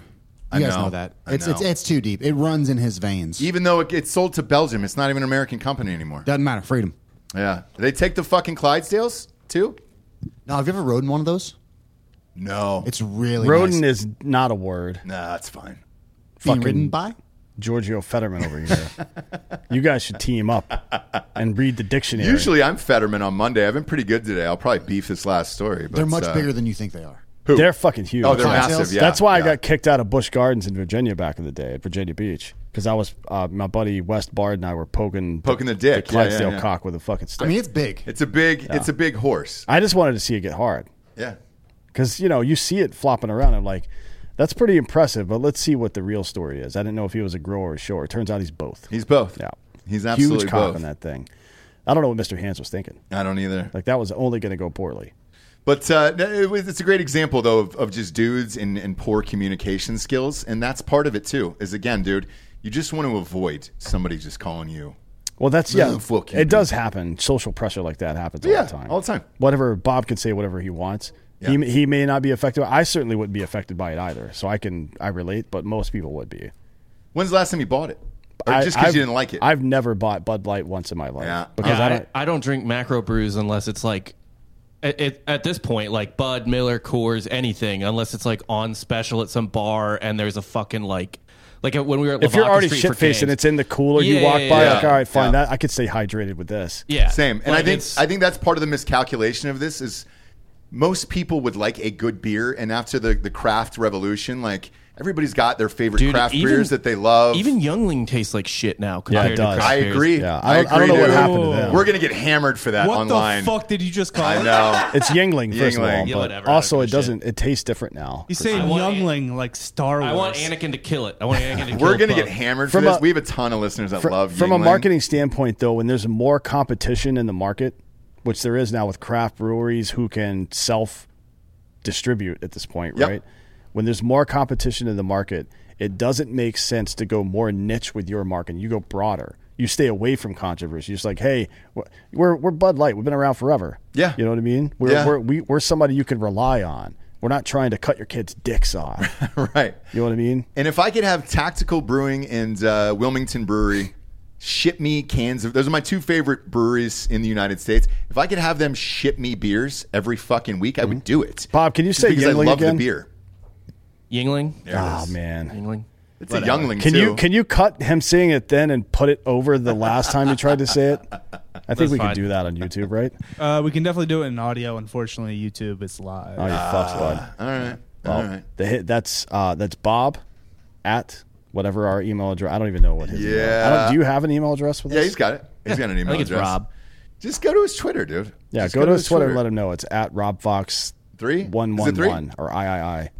You I guys know, know that. It's, know. it's it's too deep. It runs in his veins. Even though it, it's sold to Belgium, it's not even an American company anymore. Doesn't matter. Freedom. Yeah. Did they take the fucking Clydesdales, too? No. Have you ever ridden one of those? No. It's really Rodin nice. Is not a word. Nah, that's fine. Being fucking ridden by? Giorgio Fetterman over here. You guys should team up and read the dictionary. Usually I'm Fetterman on Monday. I've been pretty good today. I'll probably beef this last story. But they're much uh, bigger than you think they are. Who? They're fucking huge. Oh, they're massive, yeah. That's why yeah. I got kicked out of Busch Gardens in Virginia back in the day at Virginia Beach because I was uh, my buddy Wes Bard and I were poking poking the, the dick, the Clydesdale yeah, yeah, yeah. cock with a fucking stick. I mean, it's big. It's a big. Yeah. It's a big horse. I just wanted to see it get hard. Yeah, because you know you see it flopping around. I'm like, that's pretty impressive. But let's see what the real story is. I didn't know if he was a grower or a shower. Turns out he's both. He's both. Yeah, he's absolutely huge cock in that thing. I don't know what Mister Hands was thinking. I don't either. Like that was only going to go poorly. But uh, it was, it's a great example, though, of, of just dudes and, and poor communication skills. And that's part of it, too, is, again, dude, you just want to avoid somebody just calling you. Well, that's, yeah, it does happen. Social pressure like that happens all yeah, the time. all the time. Whatever, Bob can say whatever he wants. Yeah. He he may not be affected. I certainly wouldn't be affected by it either. So I can, I relate, but most people would be. When's the last time you bought it? Or just because you didn't like it? I've never bought Bud Light once in my life. Yeah. Because uh, I, don't, I don't drink macro brews unless it's like. It, it, at this point, like Bud, Miller, Coors, anything, unless it's like on special at some bar and there's a fucking like, like when we were at if Lavaca you're already shit faced and it's in the cooler, yeah, you walk yeah, by yeah. like, all right, fine, yeah. that I could stay hydrated with this. Yeah, same. And like I think I think that's part of the miscalculation of this is most people would like a good beer, and after the the craft revolution, like. Everybody's got their favorite Dude, craft even, beers that they love. Even Youngling tastes like shit now. Yeah, it does. I agree. Yeah, I, I agree. I don't know what happened to them. We're going to get hammered for that what online. What the fuck did you just call I it? I know. It's Yingling, first Yingling. of all. Yeah, whatever, also, it doesn't. Shit. It tastes different now. You say Youngling like Star Wars. I want Anakin to kill it. I want Anakin to kill it. We're going to get hammered for from this. A, we have a ton of listeners that from, love Yingling. From a marketing standpoint, though, when there's more competition in the market, which there is now with craft breweries who can self-distribute at this point, yep. right? When there's more competition in the market, it doesn't make sense to go more niche with your market. You go broader. You stay away from controversy. You're just like, hey, we're we're Bud Light. We've been around forever. Yeah. You know what I mean? We're, yeah. we're, we, we're somebody you can rely on. We're not trying to cut your kids' dicks off. Right. You know what I mean? And if I could have Tactical Brewing and uh, Wilmington Brewery ship me cans of... Those are my two favorite breweries in the United States. If I could have them ship me beers every fucking week, mm-hmm. I would do it. Bob, can you just say Yingling again? Because I love the beer. Yingling? Oh, man. Yingling? It's Whatever. a Youngling, can too. You, can you cut him saying it then and put it over the last time you tried to say it? I think That's we fine. can do that on YouTube, right? Uh, we can definitely do it in audio. Unfortunately, YouTube is live. Oh, you uh, fuck's live. All right. Well, all right. The hit, that's, uh, that's Bob at whatever our email address. I don't even know what his yeah. email is. I don't, do you have an email address with us? Yeah, he's got it. He's got an email I think it's address. Rob. Just go to his Twitter, dude. Yeah, Just go, go to his Twitter, Twitter and let him know. It's at Rob Fox three one one one or triple I.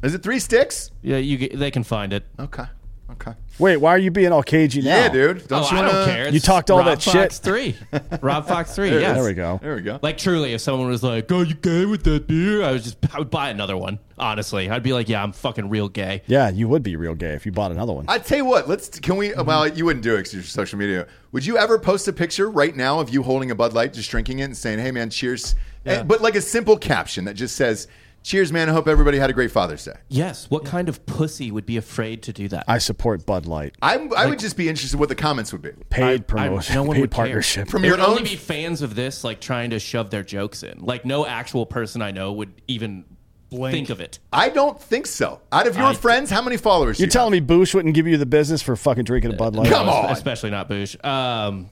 Is it three sticks? Yeah, you they can find it. Okay, okay. Wait, why are you being all cagey now? Yeah, dude. Don't oh, you I wanna... don't care. It's you talked all Rob that Fox shit. three. Rob Fox three. There yes. There we go. There we go. Like truly, if someone was like, "Oh, you gay with that beer?" I was just, I would buy another one. Honestly, I'd be like, "Yeah, I'm fucking real gay." Yeah, you would be real gay if you bought another one. I tell you what, let's can we? Mm-hmm. Well, you wouldn't do it because you're social media. Would you ever post a picture right now of you holding a Bud Light, just drinking it, and saying, "Hey, man, cheers"? Yeah. And, but like a simple caption that just says. Cheers, man. I hope everybody had a great Father's Day. Yes. What yeah. kind of pussy would be afraid to do that? I support Bud Light. I'm, I like, would just be interested what the comments would be. Paid promotion. I, I, no one paid would partnership. Care. From it your would own... only be fans of this, like, trying to shove their jokes in. Like, no actual person I know would even... Blink. Think of it. I don't think so. Out of your I, friends, how many followers? You're you telling have? me Bush wouldn't give you the business for fucking drinking a Bud Light? Come on, especially not Bush. Um,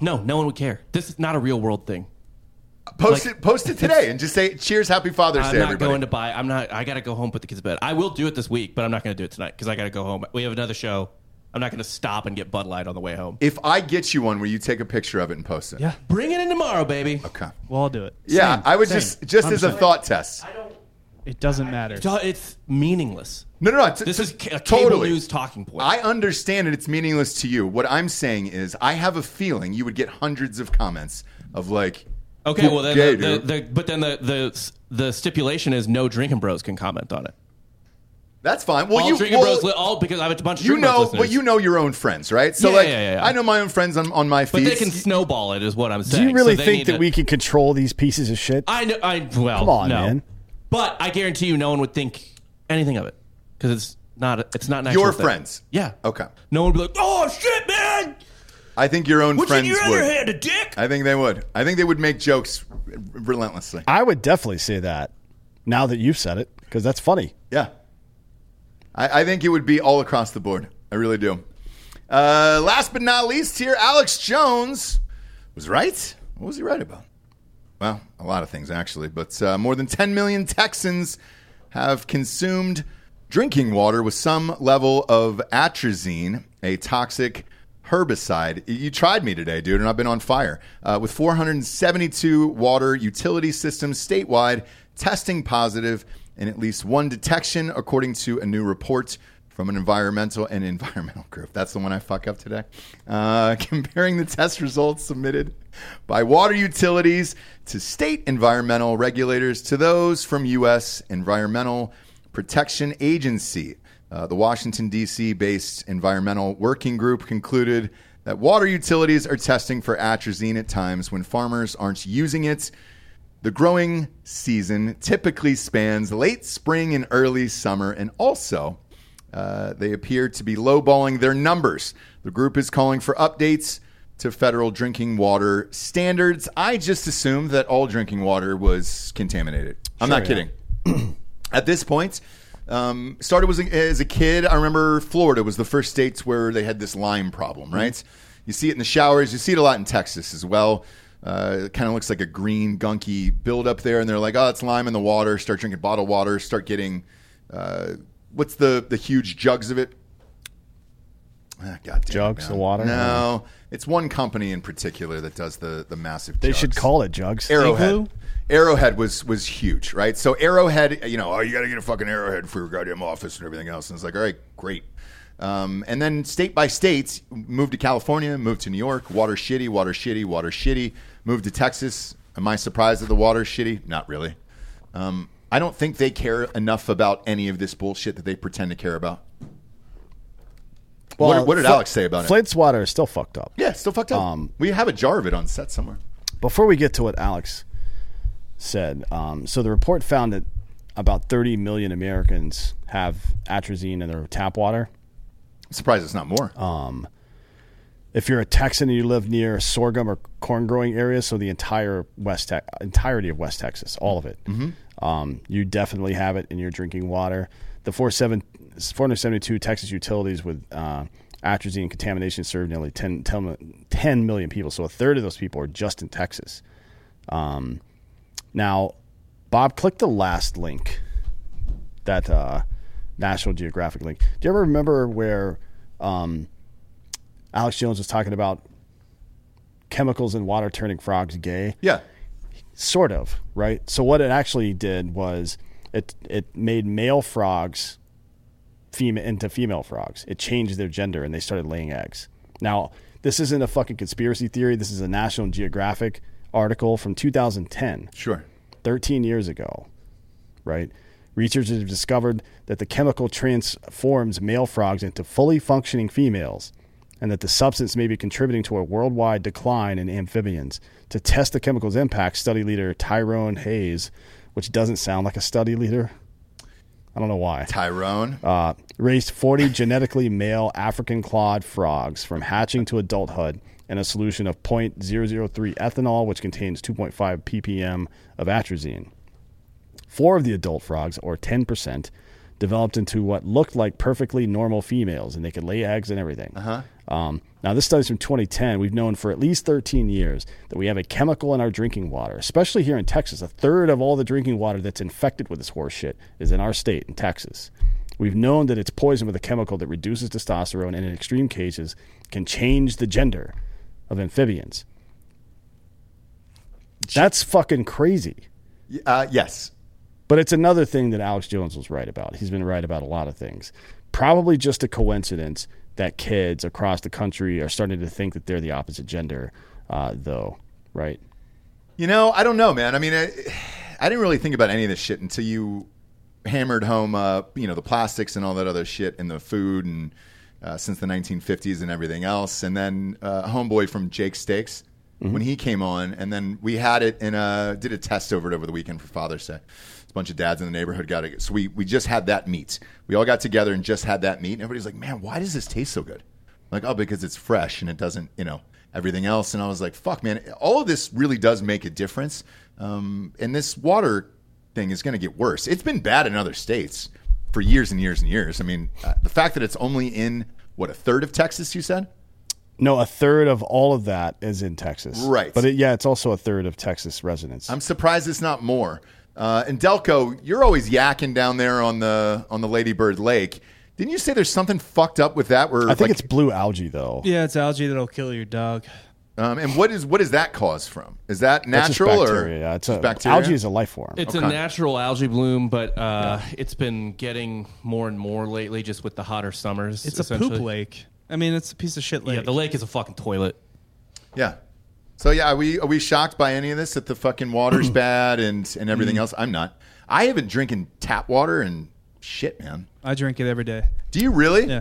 no, no one would care. This is not a real world thing. Post like, it, post it today, and just say, "Cheers, Happy Father's I'm Day." I'm not everybody. going to buy. I'm not. I got to go home, put the kids to bed. I will do it this week, but I'm not going to do it tonight because I got to go home. We have another show. I'm not going to stop and get Bud Light on the way home. If I get you one, will you take a picture of it and post it? Yeah. Bring it in tomorrow, baby. Okay. Well, I'll do it. Yeah, same, I would same. just, just as a thought test. I don't, it doesn't matter. It's meaningless. No, no, no. It's, this it's, is a cable totally. news talking point. I understand it. It's meaningless to you. What I'm saying is I have a feeling you would get hundreds of comments of like, okay, well, then gay, the, the, the, but then the, the, the stipulation is no Drinkin' Bros can comment on it. That's fine. Well, all you Drinkin' Bros, all because I have a bunch of you know, but you know your own friends, right? So yeah, like, yeah, yeah. I know my own friends on, on my feed. But they can snowball it, is what I'm saying. Do you really so think that to... we can control these pieces of shit? I know. I well, come on, no. man. But I guarantee you, no one would think anything of it because it's not. It's not an actual your thing. friends. Yeah. Okay. No one would be like, "Oh shit, man." I think your own What's friends in your would. Other hand, a dick? I think they would. I think they would make jokes relentlessly. I would definitely say that. Now that you've said it, because that's funny. Yeah. I, I think it would be all across the board. I really do. Uh, last but not least here, Alex Jones was right. What was he right about? Well, a lot of things, actually. But uh, more than ten million Texans have consumed drinking water with some level of atrazine, a toxic herbicide. You tried me today, dude, and I've been on fire. Uh, with four hundred seventy-two water utility systems statewide testing positive in at least one detection, according to a new report from an environmental and environmental group. That's the one I fuck up today. Uh, comparing the test results submitted by water utilities to state environmental regulators to those from U S. Environmental Protection Agency. Uh, the Washington, D C based Environmental Working Group concluded that water utilities are testing for atrazine at times when farmers aren't using it. The growing season typically spans late spring and early summer, and also uh, they appear to be lowballing their numbers. The group is calling for updates to federal drinking water standards. I just assumed that all drinking water was contaminated. I'm sure, not yeah. kidding. At this point, um, started was as a kid. I remember Florida was the first states where they had this lime problem, right? Mm-hmm. You see it in the showers. You see it a lot in Texas as well. Uh, it kind of looks like a green, gunky buildup there. And they're like, oh, it's lime in the water. Start drinking bottled water. Start getting, uh, what's the, the huge jugs of it? Ah, God damn jugs of water? No. It's one company in particular that does the, the massive they jugs. They should call it jugs. Arrowhead. Arrowhead was was huge, right? So Arrowhead, you know, oh, you got to get a fucking Arrowhead for your goddamn office and everything else. And it's like, all right, great. Um, and then state by state, moved to California, moved to New York, water shitty, water shitty, water shitty. Moved to Texas. Am I surprised that the water's shitty? Not really. Um, I don't think they care enough about any of this bullshit that they pretend to care about. Well, what, what did Fl- Alex say about it? Flint's water is still fucked up. Yeah, still fucked up. Um, we have a jar of it on set somewhere. Before we get to what Alex said, um, so the report found that about thirty million Americans have atrazine in their tap water. I'm surprised it's not more. Um If you're a Texan and you live near a sorghum or corn-growing area, so the entire West Te- entirety of West Texas, all of it, mm-hmm. um, you definitely have it in your drinking water. The four hundred seventy-two Texas utilities with uh, atrazine contamination served nearly ten, ten, ten million people, so a third of those people are just in Texas. Um, now, Bob, click the last link, that uh, National Geographic link. Do you ever remember where... Um, Alex Jones was talking about chemicals in water turning frogs gay. Yeah. Sort of, right? So what it actually did was it it made male frogs female into female frogs. It changed their gender and they started laying eggs. Now, this isn't a fucking conspiracy theory. This is a National Geographic article from two thousand ten. Sure. thirteen years ago, right? Researchers have discovered that the chemical transforms male frogs into fully functioning females, and that the substance may be contributing to a worldwide decline in amphibians. To test the chemical's impact, study leader Tyrone Hayes which doesn't sound like a study leader. I don't know why. Tyrone. Uh, raised forty genetically male African clawed frogs from hatching to adulthood in a solution of zero point zero zero three ethanol, which contains two point five p p m of atrazine. Four of the adult frogs, or ten percent, developed into what looked like perfectly normal females, and they could lay eggs and everything. Uh-huh. Um, now, this study's from twenty ten. We've known for at least thirteen years that we have a chemical in our drinking water, especially here in Texas. A third of all the drinking water that's infected with this horse shit is in our state, in Texas. We've known that it's poisoned with a chemical that reduces testosterone and, in extreme cases, can change the gender of amphibians. That's fucking crazy. Uh, yes. But it's another thing that Alex Jones was right about. He's been right about a lot of things. Probably just a coincidence that kids across the country are starting to think that they're the opposite gender, uh, though, right? You know, I don't know, man. I mean, I, I didn't really think about any of this shit until you hammered home, uh, you know, the plastics and all that other shit and the food and uh, since the nineteen fifties and everything else. And then uh, homeboy from Jake Steaks, mm-hmm. when he came on, and then we had it in a, did a test over it over the weekend for Father's Day. Bunch of dads in the neighborhood got it. So we, we just had that meat. We all got together and just had that meat. And everybody's like, man, why does this taste so good? I'm like, oh, because it's fresh and it doesn't, you know, everything else. And I was like, fuck, man, all of this really does make a difference. Um, and this water thing is going to get worse. It's been bad in other states for years and years and years. I mean, uh, the fact that it's only in, what, a third of Texas, you said? No, a third of all of that is in Texas. Right. But it, yeah, it's also a third of Texas residents. I'm surprised it's not more. Uh, and Delco, you're always yakking down there on the on the Lady Bird Lake. Didn't you say there's something fucked up with that? Where I think like, it's blue algae, though. Yeah, it's algae that'll kill your dog. Um, and what is what is that caused from? Is that natural just bacteria, or yeah. it's just a, bacteria? Algae is a life form. It's okay. a natural algae bloom, but uh, yeah. it's been getting more and more lately, just with the hotter summers. It's a poop lake. I mean, it's a piece of shit lake. Yeah, the lake is a fucking toilet. Yeah. So, yeah, are we, are we shocked by any of this, that the fucking water's bad and, and everything else? I'm not. I haven't drinking tap water and shit, man. I drink it every day. Do you really? Yeah.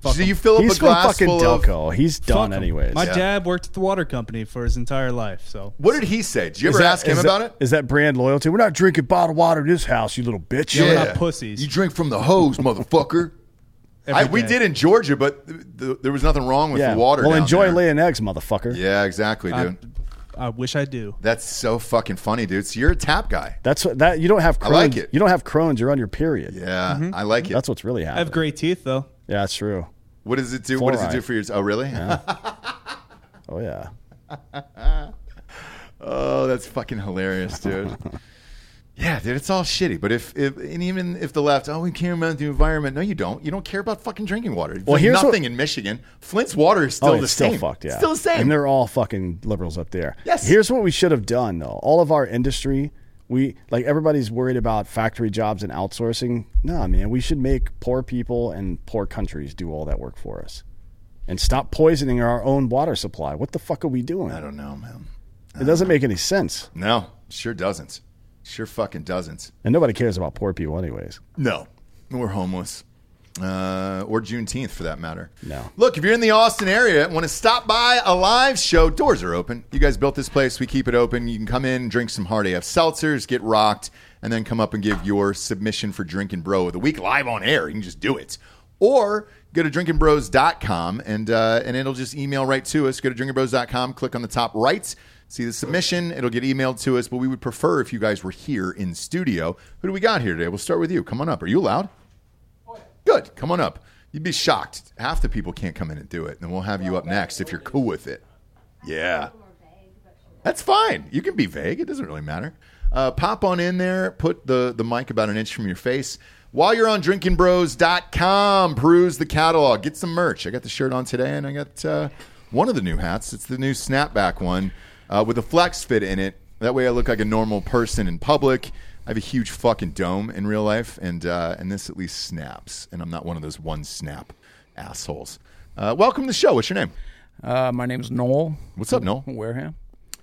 Fuck so him. You fill up He's a glass full Delco. Of... He's done anyways. My yeah. dad worked at the water company for his entire life. So what did he say? Did you is ever that, ask him that, about it? Is that brand loyalty? We're not drinking bottled water in this house, you little bitch. Yeah, yeah. We're not pussies. You drink from the hose, motherfucker. I, we did in Georgia, but th- th- there was nothing wrong with yeah. the water. Well, down enjoy there. Laying eggs, motherfucker. Yeah, exactly, dude. I, I wish I do. That's so fucking funny, dude. So you're a tap guy. That's what, that you don't have. Crohn's. I like it. You don't have Crohn's. You're on your period. Yeah, mm-hmm. I like it. That's what's really happening. I have great teeth, though. Yeah, that's true. What does it do? Fluoride. What does it do for your? Oh, really? Yeah. oh yeah. oh, that's fucking hilarious, dude. Yeah, dude, it's all shitty. But if, if and even if the left, oh, we care about the environment. No, you don't. You don't care about fucking drinking water. Well, like here's nothing what, in Michigan. Flint's water is still oh, the it's same. Still fucked, yeah. It's still the same. And they're all fucking liberals up there. Yes. Here's what we should have done, though. All of our industry, we like everybody's worried about factory jobs and outsourcing. Nah, man, we should make poor people and poor countries do all that work for us, and stop poisoning our own water supply. What the fuck are we doing? I don't know, man. I it doesn't know. Make any sense. No, it sure doesn't. Sure fucking doesn't. And nobody cares about poor people anyways. No. Or homeless. Uh, or Juneteenth for that matter. No. Look, if you're in the Austin area and want to stop by a live show, doors are open. You guys built this place. We keep it open. You can come in, drink some hard A F seltzers, get rocked, and then come up and give your submission for Drinkin' Bro of the Week live on air. You can just do it. Or go to drinkin bros dot com and, uh, and it'll just email right to us. Go to drinkin bros dot com, click on the top right. See the submission, it'll get emailed to us, but we would prefer if you guys were here in studio. Who do we got here today? We'll start with you. Come on up. Are you allowed? Good. Come on up. You'd be shocked. Half the people can't come in and do it, and we'll have you up next if you're cool with it. Yeah. That's fine. You can be vague. It doesn't really matter. Uh, pop on in there. Put the, the mic about an inch from your face. While you're on drinkin bros dot com, peruse the catalog. Get some merch. I got the shirt on today, and I got uh, one of the new hats. It's the new snapback one. Uh, with a flex fit in it. That way I look like a normal person in public. I have a huge fucking dome in real life, and uh, and this at least snaps. And I'm not one of those one-snap assholes. Uh, welcome to the show. What's your name? Uh, my name's Noel. What's up, Noel? Wareham.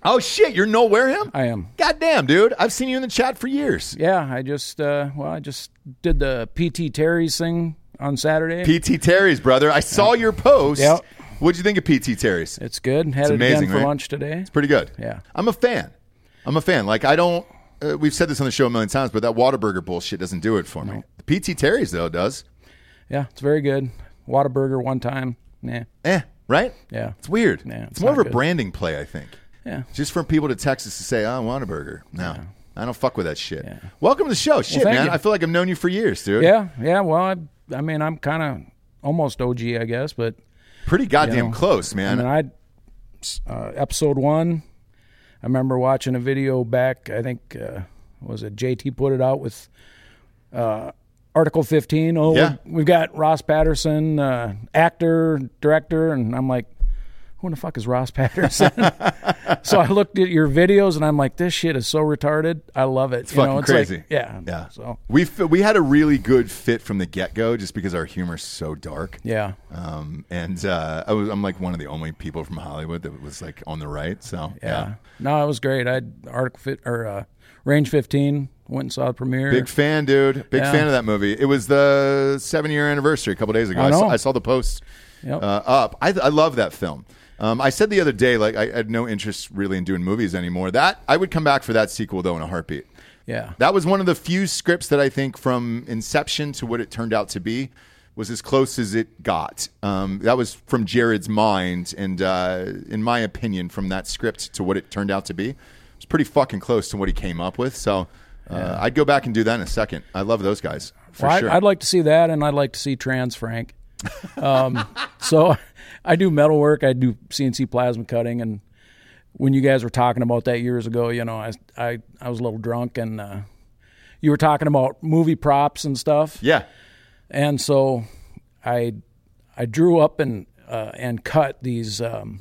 Oh, shit. You're Noel Wareham? I am. Goddamn, dude. I've seen you in the chat for years. Yeah, I just, uh, well, I just did the P T Terry's thing on Saturday. P T Terry's, brother. I saw your post. Yep. What'd you think of P T Terry's? It's good. Had it's it amazing, again for right? lunch today. It's pretty good. Yeah. I'm a fan. I'm a fan. Like, I don't uh, we've said this on the show a million times, but that Whataburger bullshit doesn't do it for no. me. The P T Terry's, though, does. Yeah, it's very good. Whataburger one time. Nah. Eh, right? Yeah. It's weird. Nah, it's, it's more of a good. branding play, I think. Yeah. Just for people to Texas to say, oh, Whataburger. No. Yeah. I don't fuck with that shit. Yeah. Welcome to the show. Shit, well, man. You. I feel like I've known you for years, dude. Yeah, yeah. Well, I, I mean, I'm kind of almost O G, I guess, but... Pretty goddamn you know, close, man. And I, uh, episode one, I remember watching a video back, I think, uh, was it J T put it out with uh, Article fifteen. Oh, yeah. We've got Ross Patterson, uh, actor, director, and I'm like, who the fuck is Ross Patterson? So I looked at your videos and I'm like, this shit is so retarded. I love it. It's you fucking know, it's crazy. Like, yeah. Yeah. So we we had a really good fit from the get go, just because our humor's so dark. Yeah. Um. And uh, I was I'm like one of the only people from Hollywood that was like on the right. So yeah. yeah. No, it was great. I article fit or uh, Range fifteen. Went and saw the premiere. Big fan, dude. Big yeah. fan of that movie. It was the seven year anniversary a couple days ago. I, I, saw, I saw the post yep. uh, up. I I love that film. Um, I said the other day, like, I had no interest really in doing movies anymore. That I would come back for that sequel, though, in a heartbeat. Yeah. That was one of the few scripts that I think from inception to what it turned out to be was as close as it got. Um, that was from Jared's mind. And uh, in my opinion, from that script to what it turned out to be, it was pretty fucking close to what he came up with. So uh, yeah. I'd go back and do that in a second. I love those guys. For well, sure. I'd like to see that. And I'd like to see Trans Frank. um, so... I do metal work. I do C N C plasma cutting. And when you guys were talking about that years ago, you know, I I, I was a little drunk, and uh, you were talking about movie props and stuff. Yeah. And so I I drew up and uh, and cut these um,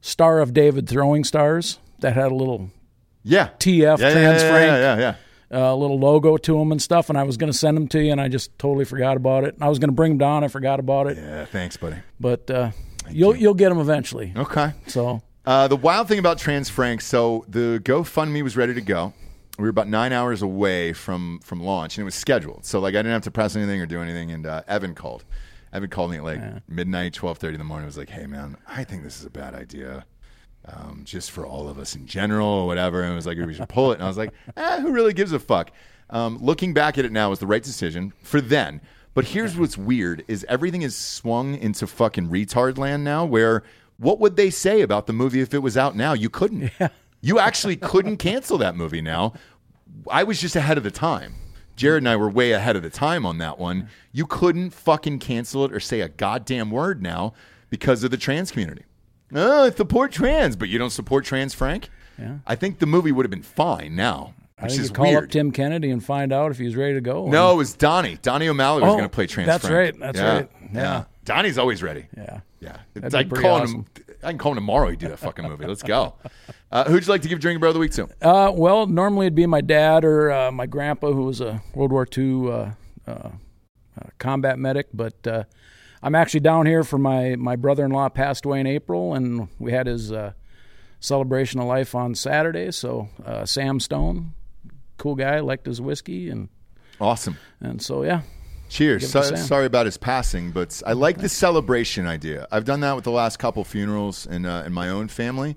Star of David throwing stars that had a little yeah T F yeah, Trans yeah, yeah, Frank yeah, yeah, yeah. Uh, little logo to them and stuff. And I was going to send them to you, and I just totally forgot about it. And I was going to bring them down. I forgot about it. Yeah, thanks, buddy. But uh, you'll you. you'll get them eventually. Okay. So uh, the wild thing about Trans Frank, so the GoFundMe was ready to go. We were about nine hours away from, from launch, and it was scheduled. So like I didn't have to press anything or do anything. And uh, Evan called. Evan called me at like yeah. midnight, twelve thirty in the morning. I was like, hey, man, I think this is a bad idea. Um, just for all of us in general or whatever. And it was like, we should pull it. And I was like, eh, who really gives a fuck? Um, looking back at it now was the right decision for then. But here's what's weird is everything is swung into fucking retard land now, where what would they say about the movie if it was out now? You couldn't. Yeah. You actually couldn't cancel that movie now. I was just ahead of the time. Jared and I were way ahead of the time on that one. You couldn't fucking cancel it or say a goddamn word now because of the trans community. Oh, support trans, but you don't support Trans Frank? Yeah. I think the movie would have been fine now, which I think is you call weird. Up Tim Kennedy and find out if he was ready to go. Or... No, it was Donnie. Donnie O'Malley oh, was going to play Trans that's Frank. That's right. That's yeah. right. Yeah. yeah. Donnie's always ready. Yeah. Yeah. It's, I, can call awesome. him, I can call him tomorrow. He'd do that fucking movie. Let's go. Uh, who'd you like to give Drinkin' Bro of the Week to? Uh, well, normally it'd be my dad or uh, my grandpa, who was a World War Two uh, uh, combat medic, but... Uh, I'm actually down here for my, my brother-in-law passed away in April, and we had his uh, celebration of life on Saturday. So uh, Sam Stone, cool guy, liked his whiskey. and Awesome. And so, yeah. Cheers. So, sorry about his passing, but I like the celebration idea. I've done that with the last couple funerals in, uh, in my own family.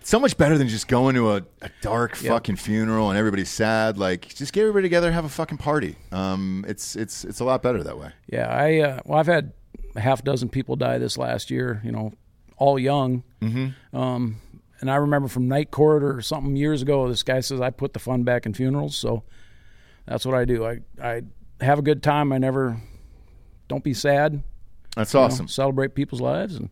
It's so much better than just going to a, a dark yep. fucking funeral and everybody's sad. Like, just get everybody together and have a fucking party. Um, it's it's it's a lot better that way. Yeah, I uh, well, I've had a half dozen people die this last year. You know, all young. Mm-hmm. Um, and I remember from Night Court or something years ago, this guy says I put the fun back in funerals. So that's what I do. I I have a good time. I never don't be sad. That's awesome. Know, celebrate people's lives. And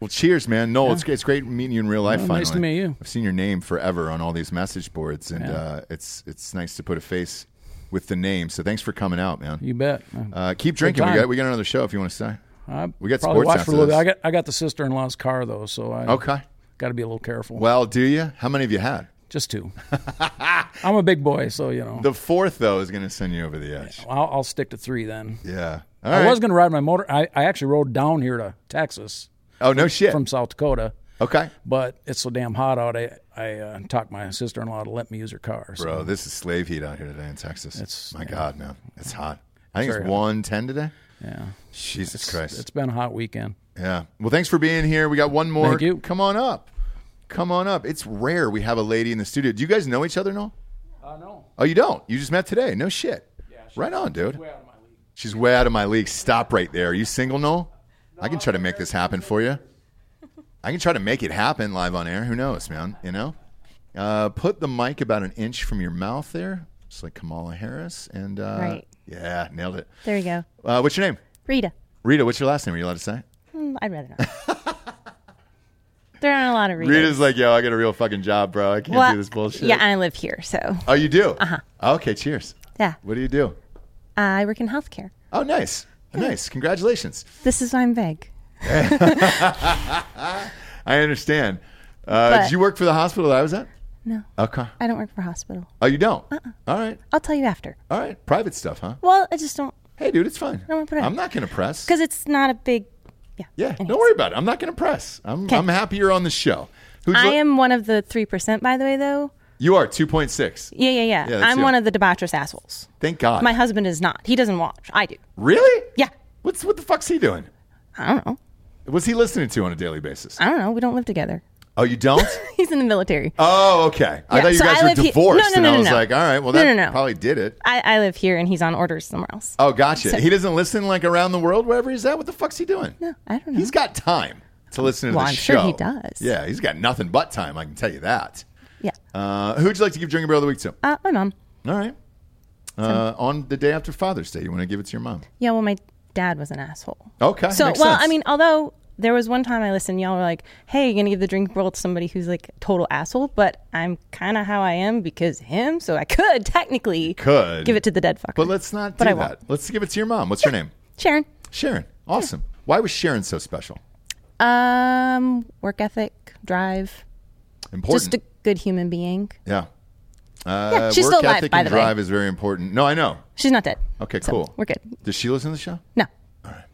well, cheers, man. Noel, yeah. it's, it's great meeting you in real life, well, finally. Nice to meet you. I've seen your name forever on all these message boards, and yeah. uh, it's it's nice to put a face with the name. So thanks for coming out, man. You bet. Uh, keep drinking. We got we got another show if you want to stay. I we got sports watch for a little bit. I got, I got the sister-in-law's car, though, so I okay. got to be a little careful. Well, do you? How many have you had? Just two. I'm a big boy, so, you know. The fourth, though, is going to send you over the edge. Yeah, I'll, I'll stick to three then. Yeah. All I right. was going to ride my motor. I, I actually rode down here to Texas. Oh, no shit. From South Dakota. Okay. But it's so damn hot out, I, I uh, talked my sister-in-law to let me use her car. So. Bro, this is slave heat out here today in Texas. It's, my yeah. God, man. It's hot. I think it's, it's one ten today. Yeah. Jesus it's, Christ. It's been a hot weekend. Yeah. Well, thanks for being here. We got one more. Thank you. Come on up. Come on up. It's rare we have a lady in the studio. Do you guys know each other and all? Uh, no. Oh, you don't? You just met today. No shit. Yeah, right on, dude. She's way out of my league. She's way out of my league. Stop right there. Are you single, Noel? No, I can try to make this happen for you. I can try to make it happen live on air. Who knows, man? You know? Uh, put the mic about an inch from your mouth there. Just like Kamala Harris. And uh, right. Yeah, nailed it. There you go. Uh, what's your name? Rita. Rita, what's your last name? Are you allowed to say? Mm, I'd rather not. There aren't a lot of Ritas. Rita's like, yo, I got a real fucking job, bro. I can't well, do this bullshit. Yeah, I live here, so. Oh, you do? Uh-huh. Okay, cheers. Yeah. What do you do? Uh, I work in healthcare. Oh, nice. Yeah. Nice. Congratulations. This is why I'm vague. I understand. Uh, but, did you work for the hospital that I was at? No. Okay. I don't work for a hospital. Oh, you don't? Uh-uh. All right. I'll tell you after. All right. Private stuff, huh? Well, I just don't. Hey, dude, it's fine. I don't want to put it I'm out. not going to press. Because it's not a big. Yeah. Yeah. Anyways. Don't worry about it. I'm not going to press. I'm Kay. I'm happy you're on the show. Who'd I li- am one of the three percent, by the way, though. You are two point six. Yeah, yeah, yeah. yeah I'm you. one of the debaucherous assholes. Thank God. My husband is not. He doesn't watch. I do. Really? Yeah. What's What the fuck's he doing? I don't know. What's he listening to on a daily basis? I don't know. We don't live together. Oh, you don't? He's in the military. Oh, okay. I yeah, thought you so guys I were divorced, no, no, no, and no, I was no. like, all right, well, that no, no, no. probably did it. I, I live here, and he's on orders somewhere else. Oh, gotcha. So, he doesn't listen, like, around the world, wherever he's at? What the fuck's he doing? No, I don't know. He's got time to listen to well, the I'm show. Well, I'm sure he does. Yeah, he's got nothing but time, I can tell you that. Yeah. Uh, who'd you like to give Drinking Bro of the Week to? Uh, my mom. All right. Uh, on the day after Father's Day, you want to give it to your mom? Yeah, well, my dad was an asshole. Okay, So, makes well, sense. I mean, although... There was one time I listened, y'all were like, hey, you're going to give the drink roll to somebody who's like a total asshole, but I'm kind of how I am because of him, so I could technically could. give it to the dead fucker. But let's not do but that. Let's give it to your mom. What's yeah. your name? Sharon. Sharon. Awesome. Yeah. Why was Sharon so special? Um, work ethic, drive. Important. Just a good human being. Yeah. Uh, yeah, she's still alive, by the way. Work ethic and drive is very important. No, I know. She's not dead. Okay, so cool. We're good. Does she listen to the show? No. All right.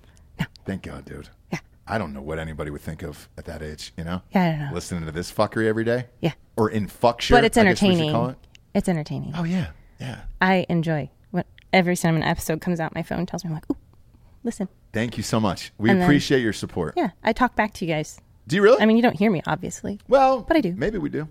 No. Thank God, dude. Yeah. I don't know what anybody would think of at that age, you know? Yeah, I don't know. Listening to this fuckery every day? Yeah. Or in fuck shit. But it's entertaining. I guess we should call it. It's entertaining. Oh, yeah. Yeah. I enjoy what every time an episode comes out, my phone tells me, I'm like, ooh, listen. Thank you so much. We and appreciate then, your support. Yeah. I talk back to you guys. Do you really? I mean, you don't hear me, obviously. Well, but I do. Maybe we do.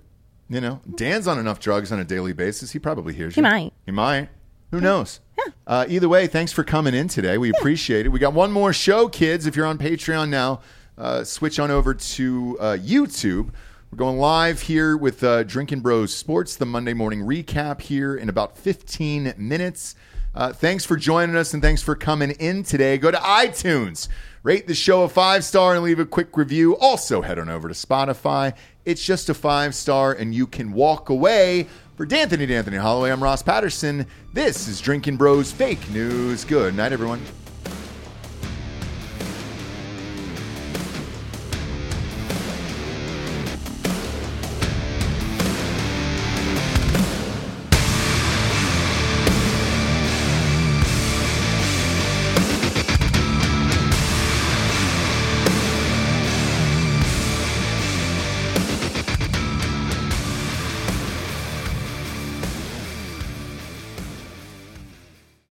You know, Dan's on enough drugs on a daily basis. He probably hears he you. He might. He might. Who knows? Yeah. Uh, either way, thanks for coming in today. We yeah. appreciate it. We got one more show, kids. If you're on Patreon now, uh, switch on over to uh, YouTube. We're going live here with uh, Drinkin' Bros Sports, the Monday morning recap here in about fifteen minutes. Uh, thanks for joining us and thanks for coming in today. Go to iTunes, rate the show a five star and leave a quick review. Also, head on over to Spotify. It's just a five star and you can walk away. For D'Anthony, D'Anthony Holloway, I'm Ross Patterson. This is Drinkin' Bros Fake News. Good night, everyone.